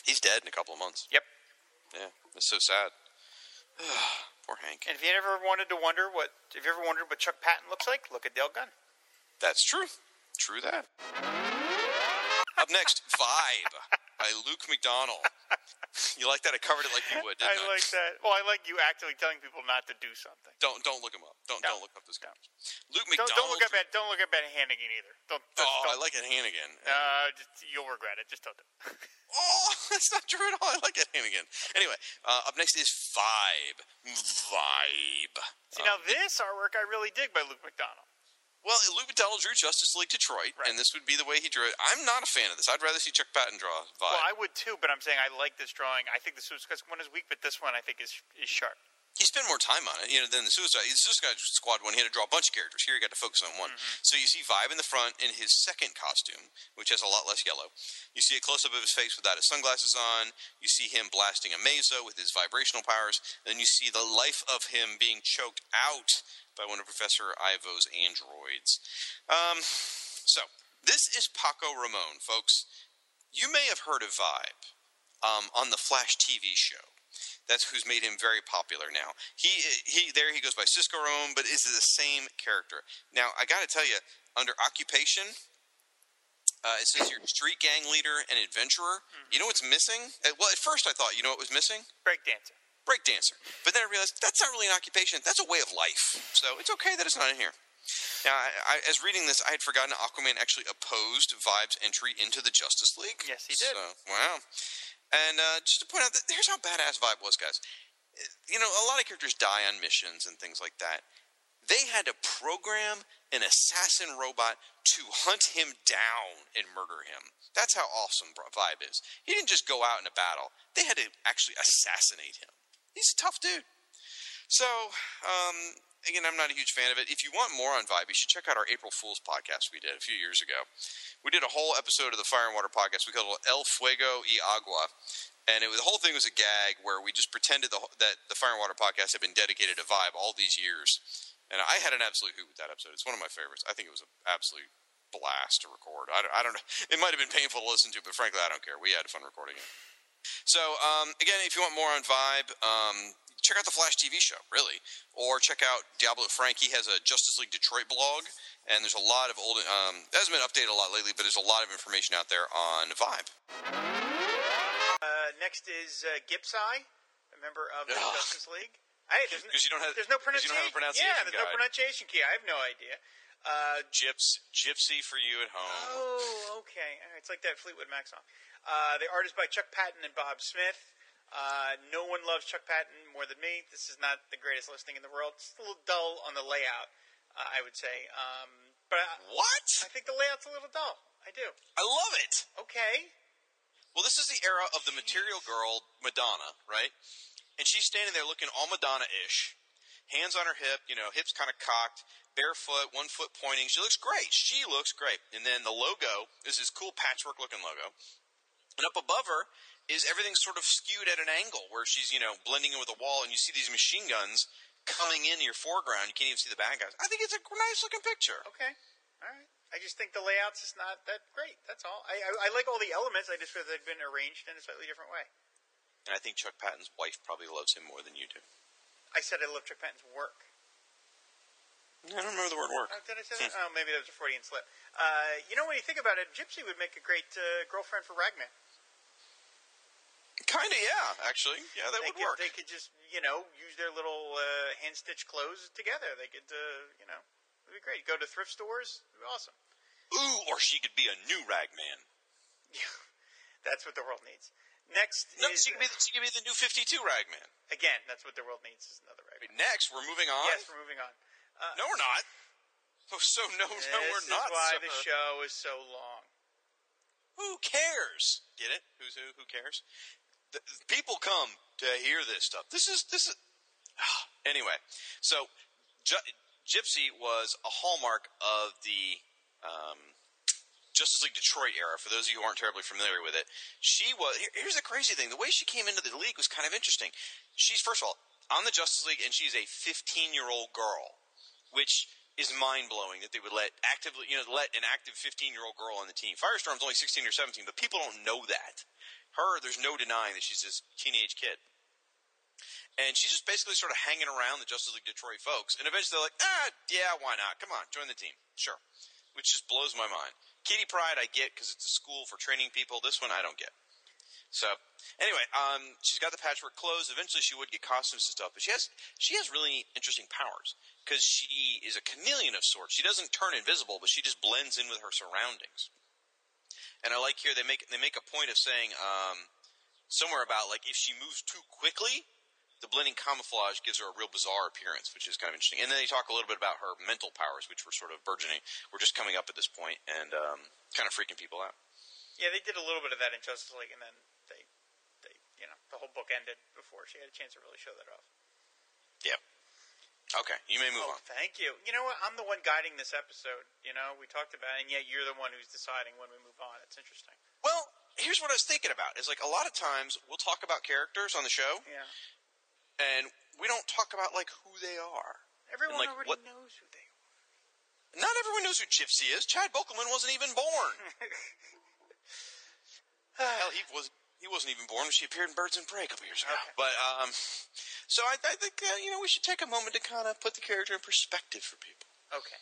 he's dead in a couple of months. Yep. Yeah, that's so sad. Poor Hank. And if you ever wondered what Chuck Patton looks like, look at Dale Gunn. That's true. True that. Up next, Vibe by Luke McDonnell. You like that? I covered it like you would, didn't I? I like that. Well, I like you actively telling people not to do something. Don't look him up. Don't look up this guy. Luke McDonnell. Don't look up at Hannigan either. Don't. I like at Hannigan. You'll regret it. Just don't do it. Oh, that's not true at all. I like at Hannigan. Anyway, up next is Vibe. See, now this artwork I really dig by Luke McDonnell. Well, Luke McDonnell drew Justice League Detroit, right, and this would be the way he drew it. I'm not a fan of this. I'd rather see Chuck Patton draw Vibe. Well, I would too, but I'm saying I like this drawing. I think the Suicide Squad one is weak, but this one I think is sharp. He spent more time on it, than the Suicide Squad one. He had to draw a bunch of characters. Here he got to focus on one. Mm-hmm. So you see Vibe in the front in his second costume, which has a lot less yellow. You see a close-up of his face without his sunglasses on. You see him blasting a Meso with his vibrational powers. Then you see the life of him being choked out by one of Professor Ivo's androids. So, this is Paco Rabanne, folks. You may have heard of Vibe on the Flash TV show. That's who's made him very popular now. He goes by Cisco Rabanne, but is the same character. Now, I got to tell you, under occupation, it says you're street gang leader and adventurer. Mm-hmm. You know what's missing? Well, at first I thought, you know what was missing? Breakdancer. But then I realized that's not really an occupation. That's a way of life. So it's okay that it's not in here. Now, as reading this, I had forgotten Aquaman actually opposed Vibe's entry into the Justice League. Yes, he did. So, wow. And just to point out, here's how badass Vibe was, guys. A lot of characters die on missions and things like that. They had to program an assassin robot to hunt him down and murder him. That's how awesome Vibe is. He didn't just go out in a battle. They had to actually assassinate him. He's a tough dude. So, again, I'm not a huge fan of it. If you want more on Vibe, you should check out our April Fool's podcast we did a few years ago. We did a whole episode of the Fire and Water podcast. We called it El Fuego y Agua. And the whole thing was a gag where we just pretended that the Fire and Water podcast had been dedicated to Vibe all these years. And I had an absolute hoot with that episode. It's one of my favorites. I think it was an absolute blast to record. I don't know. It might have been painful to listen to, but frankly, I don't care. We had fun recording it. So, again, if you want more on Vibe, check out the Flash TV show, really. Or check out Diablo Frank. He has a Justice League Detroit blog, and there's a lot of old – that hasn't been updated a lot lately, but there's a lot of information out there on Vibe. Next is Gypsy, a member of the Justice League. There's no pronunciation. You don't have a pronunciation guide. Yeah, there's no pronunciation key. I have no idea. Gypsy for you at home. Oh, okay. It's like that Fleetwood Mac song. The art is by Chuck Patton and Bob Smith. No one loves Chuck Patton more than me. This is not the greatest listing in the world. It's a little dull on the layout, I would say. But what? I think the layout's a little dull. I do. I love it. Okay. Well, this is the era of the Material Girl, Madonna, right? And she's standing there looking all Madonna-ish, hands on her hip, you know, hips kind of cocked, barefoot, one foot pointing. She looks great. She looks great. And then the logo is this cool patchwork-looking logo. And up above her is everything sort of skewed at an angle where she's, you know, blending in with a wall, and you see these machine guns coming into your foreground. You can't even see the bad guys. I think it's a nice-looking picture. Okay. All right. I just think the layout's just not that great. That's all. I like all the elements. I just feel they've been arranged in a slightly different way. And I think Chuck Patton's wife probably loves him more than you do. I said I love Chuck Patton's work. I don't remember the word work. Did I say that? Oh, maybe that was a Freudian slip. You know, when you think about it, Gypsy would make a great girlfriend for Ragman. Kind of, yeah, actually. Yeah, that would work. They could just, you know, use their little hand-stitched clothes together. They could, you know. It would be great. Go to thrift stores. It would be awesome. Ooh, or she could be a new Ragman. Yeah, that's what the world needs. Next she could be the new 52 Ragman. Again, that's what the world needs, is another Ragman. Next, we're moving on? Yes, we're moving on. No, we're not. Oh, so no, no, we're not. This is why the show is so long. Who cares? Get it? Who's who? Who cares? The people come to hear this stuff. This is... Anyway, so... Gypsy was a hallmark of the Justice League Detroit era, for those of you who aren't terribly familiar with it. She was – here's the crazy thing. The way she came into the league was kind of interesting. She's, first of all, on the Justice League, and she's a 15-year-old girl, which is mind-blowing that they would let an active 15-year-old girl on the team. Firestorm's only 16 or 17, but people don't know that. Her, there's no denying that she's this teenage kid. And she's just basically sort of hanging around the Justice League Detroit folks. And eventually they're like, yeah, why not? Come on, join the team. Sure. Which just blows my mind. Kitty Pryde I get because it's a school for training people. This one I don't get. So anyway, she's got the patchwork clothes. Eventually she would get costumes and stuff. But she has really interesting powers because she is a chameleon of sorts. She doesn't turn invisible, but she just blends in with her surroundings. And I like here they make a point of saying somewhere about, like, if she moves too quickly – the blending camouflage gives her a real bizarre appearance, which is kind of interesting. And then they talk a little bit about her mental powers, which were sort of burgeoning. We're just coming up at this point and kind of freaking people out. Yeah, they did a little bit of that in Justice League, and then they you know, the whole book ended before she had a chance to really show that off. Yeah. Okay, you may move on. Thank you. You know what? I'm the one guiding this episode. You know, we talked about it, and yet you're the one who's deciding when we move on. It's interesting. Well, here's what I was thinking about. It's like a lot of times we'll talk about characters on the show. Yeah. And we don't talk about, like, who they are. Everyone already knows who they are. Not everyone knows who Gypsy is. Chad Bokelman wasn't even born. Hell, he wasn't even born when she appeared in Birds and Prey a couple years ago. Okay. But, so I think, you know, we should take a moment to kind of put the character in perspective for people. Okay.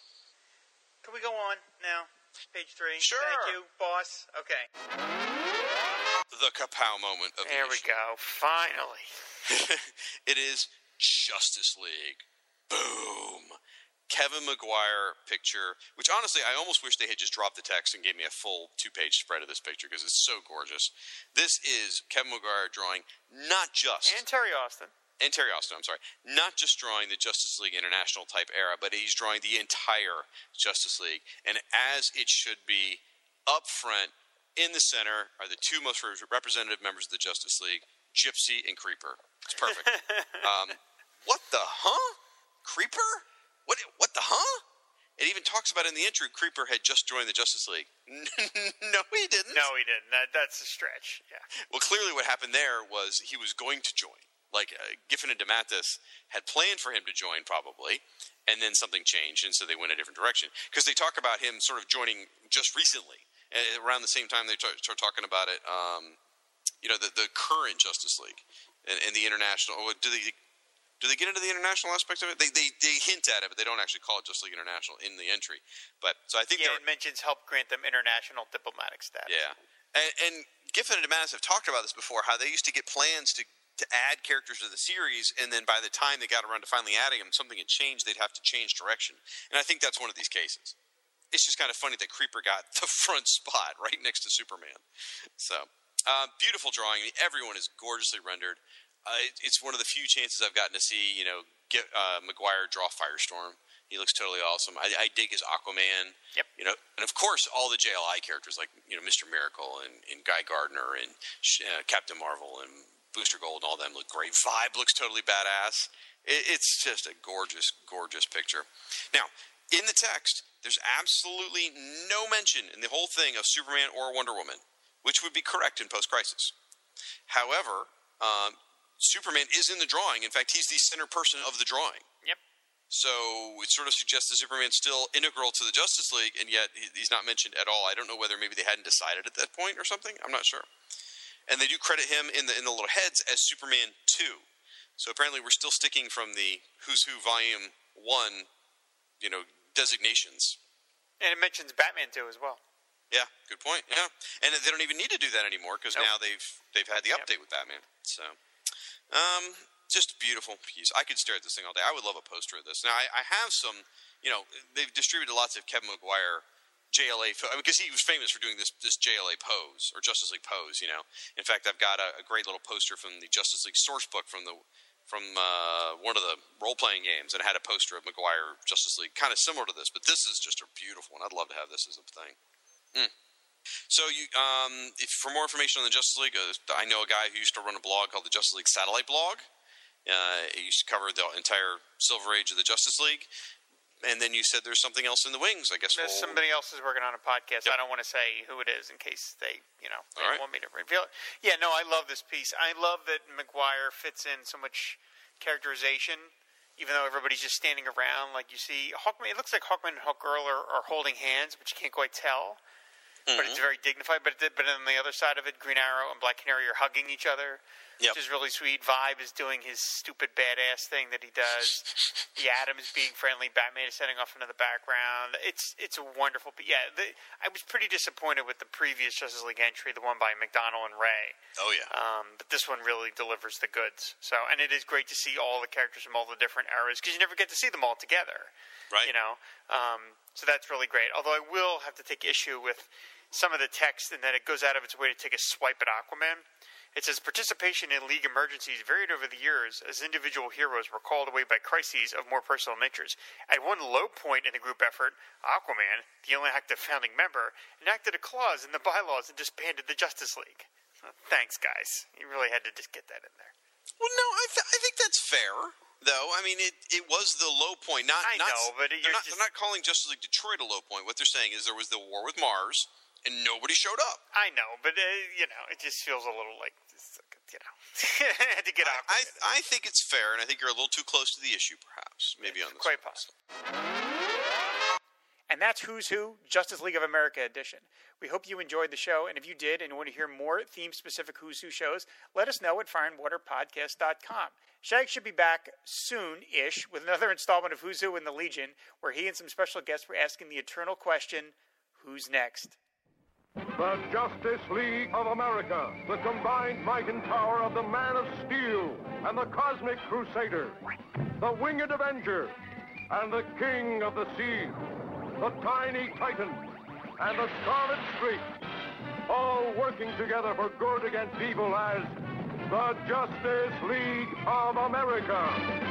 Can we go on now? Page 3. Sure. Thank you, boss. Okay. The kapow moment of the There we go. Finally. It is Justice League. Boom. Kevin Maguire picture, which honestly, I almost wish they had just dropped the text and gave me a full 2-page spread of this picture because it's so gorgeous. This is Kevin Maguire drawing not just... And Terry Austin, I'm sorry. Not just drawing the Justice League International type era, but he's drawing the entire Justice League. And as it should be, up front, in the center, are the two most representative members of the Justice League, Gypsy and Creeper. It's perfect. What the huh? Creeper? What the huh? It even talks about in the intro, Creeper had just joined the Justice League. No, he didn't. No, he didn't. That's a stretch. Yeah. Well, clearly what happened there was he was going to join. Like, Giffen and DeMatteis had planned for him to join, probably, and then something changed, and so they went a different direction. Because they talk about him sort of joining just recently. Around the same time they start talking about it, you know, the current Justice League. And the international – do they get into the international aspect of it? They hint at it, but they don't actually call it Justice League International in the entry. But so I think it mentions help grant them international diplomatic status. Yeah. And Giffen and DeMatteis have talked about this before, how they used to get plans to add characters to the series, and then by the time they got around to finally adding them, something had changed. They'd have to change direction. And I think that's one of these cases. It's just kind of funny that Creeper got the front spot right next to Superman. So – beautiful drawing. I mean, everyone is gorgeously rendered. It's one of the few chances I've gotten to see, you know, Maguire draw Firestorm. He looks totally awesome. I dig his Aquaman. Yep. You know, and of course all the JLI characters like, you know, Mr. Miracle and Guy Gardner and Captain Marvel and Booster Gold and all them look great. Vibe looks totally badass. It's just a gorgeous, gorgeous picture. Now, in the text, there's absolutely no mention in the whole thing of Superman or Wonder Woman, which would be correct in Post-Crisis. However, Superman is in the drawing. In fact, he's the center person of the drawing. Yep. So it sort of suggests that Superman's still integral to the Justice League, and yet he's not mentioned at all. I don't know whether maybe they hadn't decided at that point or something. I'm not sure. And they do credit him in the little heads as Superman 2. So apparently we're still sticking from the Who's Who Volume 1, you know, designations. And it mentions Batman 2 as well. Yeah, good point. Yeah. And they don't even need to do that anymore because now they've had the update with Batman. So just beautiful piece. I could stare at this thing all day. I would love a poster of this. Now, I have some, you know, they've distributed lots of Kevin Maguire JLA, I mean, because he was famous for doing this JLA pose, or Justice League pose, you know. In fact, I've got a great little poster from the Justice League source book from one of the role-playing games, and it had a poster of Maguire Justice League, kind of similar to this, but this is just a beautiful one. I'd love to have this as a thing. So you, if for more information on the Justice League, I know a guy who used to run a blog called the Justice League Satellite Blog. He used to cover the entire Silver Age of the Justice League. And then you said there's something else in the wings, I guess. There's somebody else is working on a podcast. Yep. I don't want to say who it is in case they want me to reveal it. Yeah, no, I love this piece. I love that Maguire fits in so much characterization, even though everybody's just standing around. Like you see Hawkman, it looks like Hawkman and Hawkgirl are holding hands, but you can't quite tell. Mm-hmm. But it's very dignified. But on the other side of it, Green Arrow and Black Canary are hugging each other. Yep. Which is really sweet. Vibe is doing his stupid badass thing that he does. The Atom is being friendly. Batman is setting off into the background. It's wonderful. But yeah, I was pretty disappointed with the previous Justice League entry, the one by McDonnell and Ray. Oh yeah. But this one really delivers the goods. So, and it is great to see all the characters from all the different eras because you never get to see them all together. Right. You know. So that's really great. Although I will have to take issue with some of the text and that it goes out of its way to take a swipe at Aquaman. It says, participation in league emergencies varied over the years as individual heroes were called away by crises of more personal natures. At one low point in the group effort, Aquaman, the only active founding member, enacted a clause in the bylaws and disbanded the Justice League. Well, thanks, guys. You really had to just get that in there. Well, no, I think that's fair, though. I mean, it was the low point. They're not calling Justice League Detroit a low point. What they're saying is there was the war with Mars, and nobody showed up. I know, but, you know, it just feels a little like... You know, I had to get out. I think it's fair, and I think you're a little too close to the issue, perhaps. Maybe on this. Quite possible. And that's Who's Who, Justice League of America edition. We hope you enjoyed the show, and if you did and want to hear more theme-specific Who's Who shows, let us know at fireandwaterpodcast.com. Shag should be back soon-ish with another installment of Who's Who in the Legion, where he and some special guests were asking the eternal question, who's next? The Justice League of America, the combined might and power of the Man of Steel and the Cosmic Crusader, the Winged Avenger and the King of the Sea, the Tiny Titan and the Scarlet Streak, all working together for good against evil as the Justice League of America.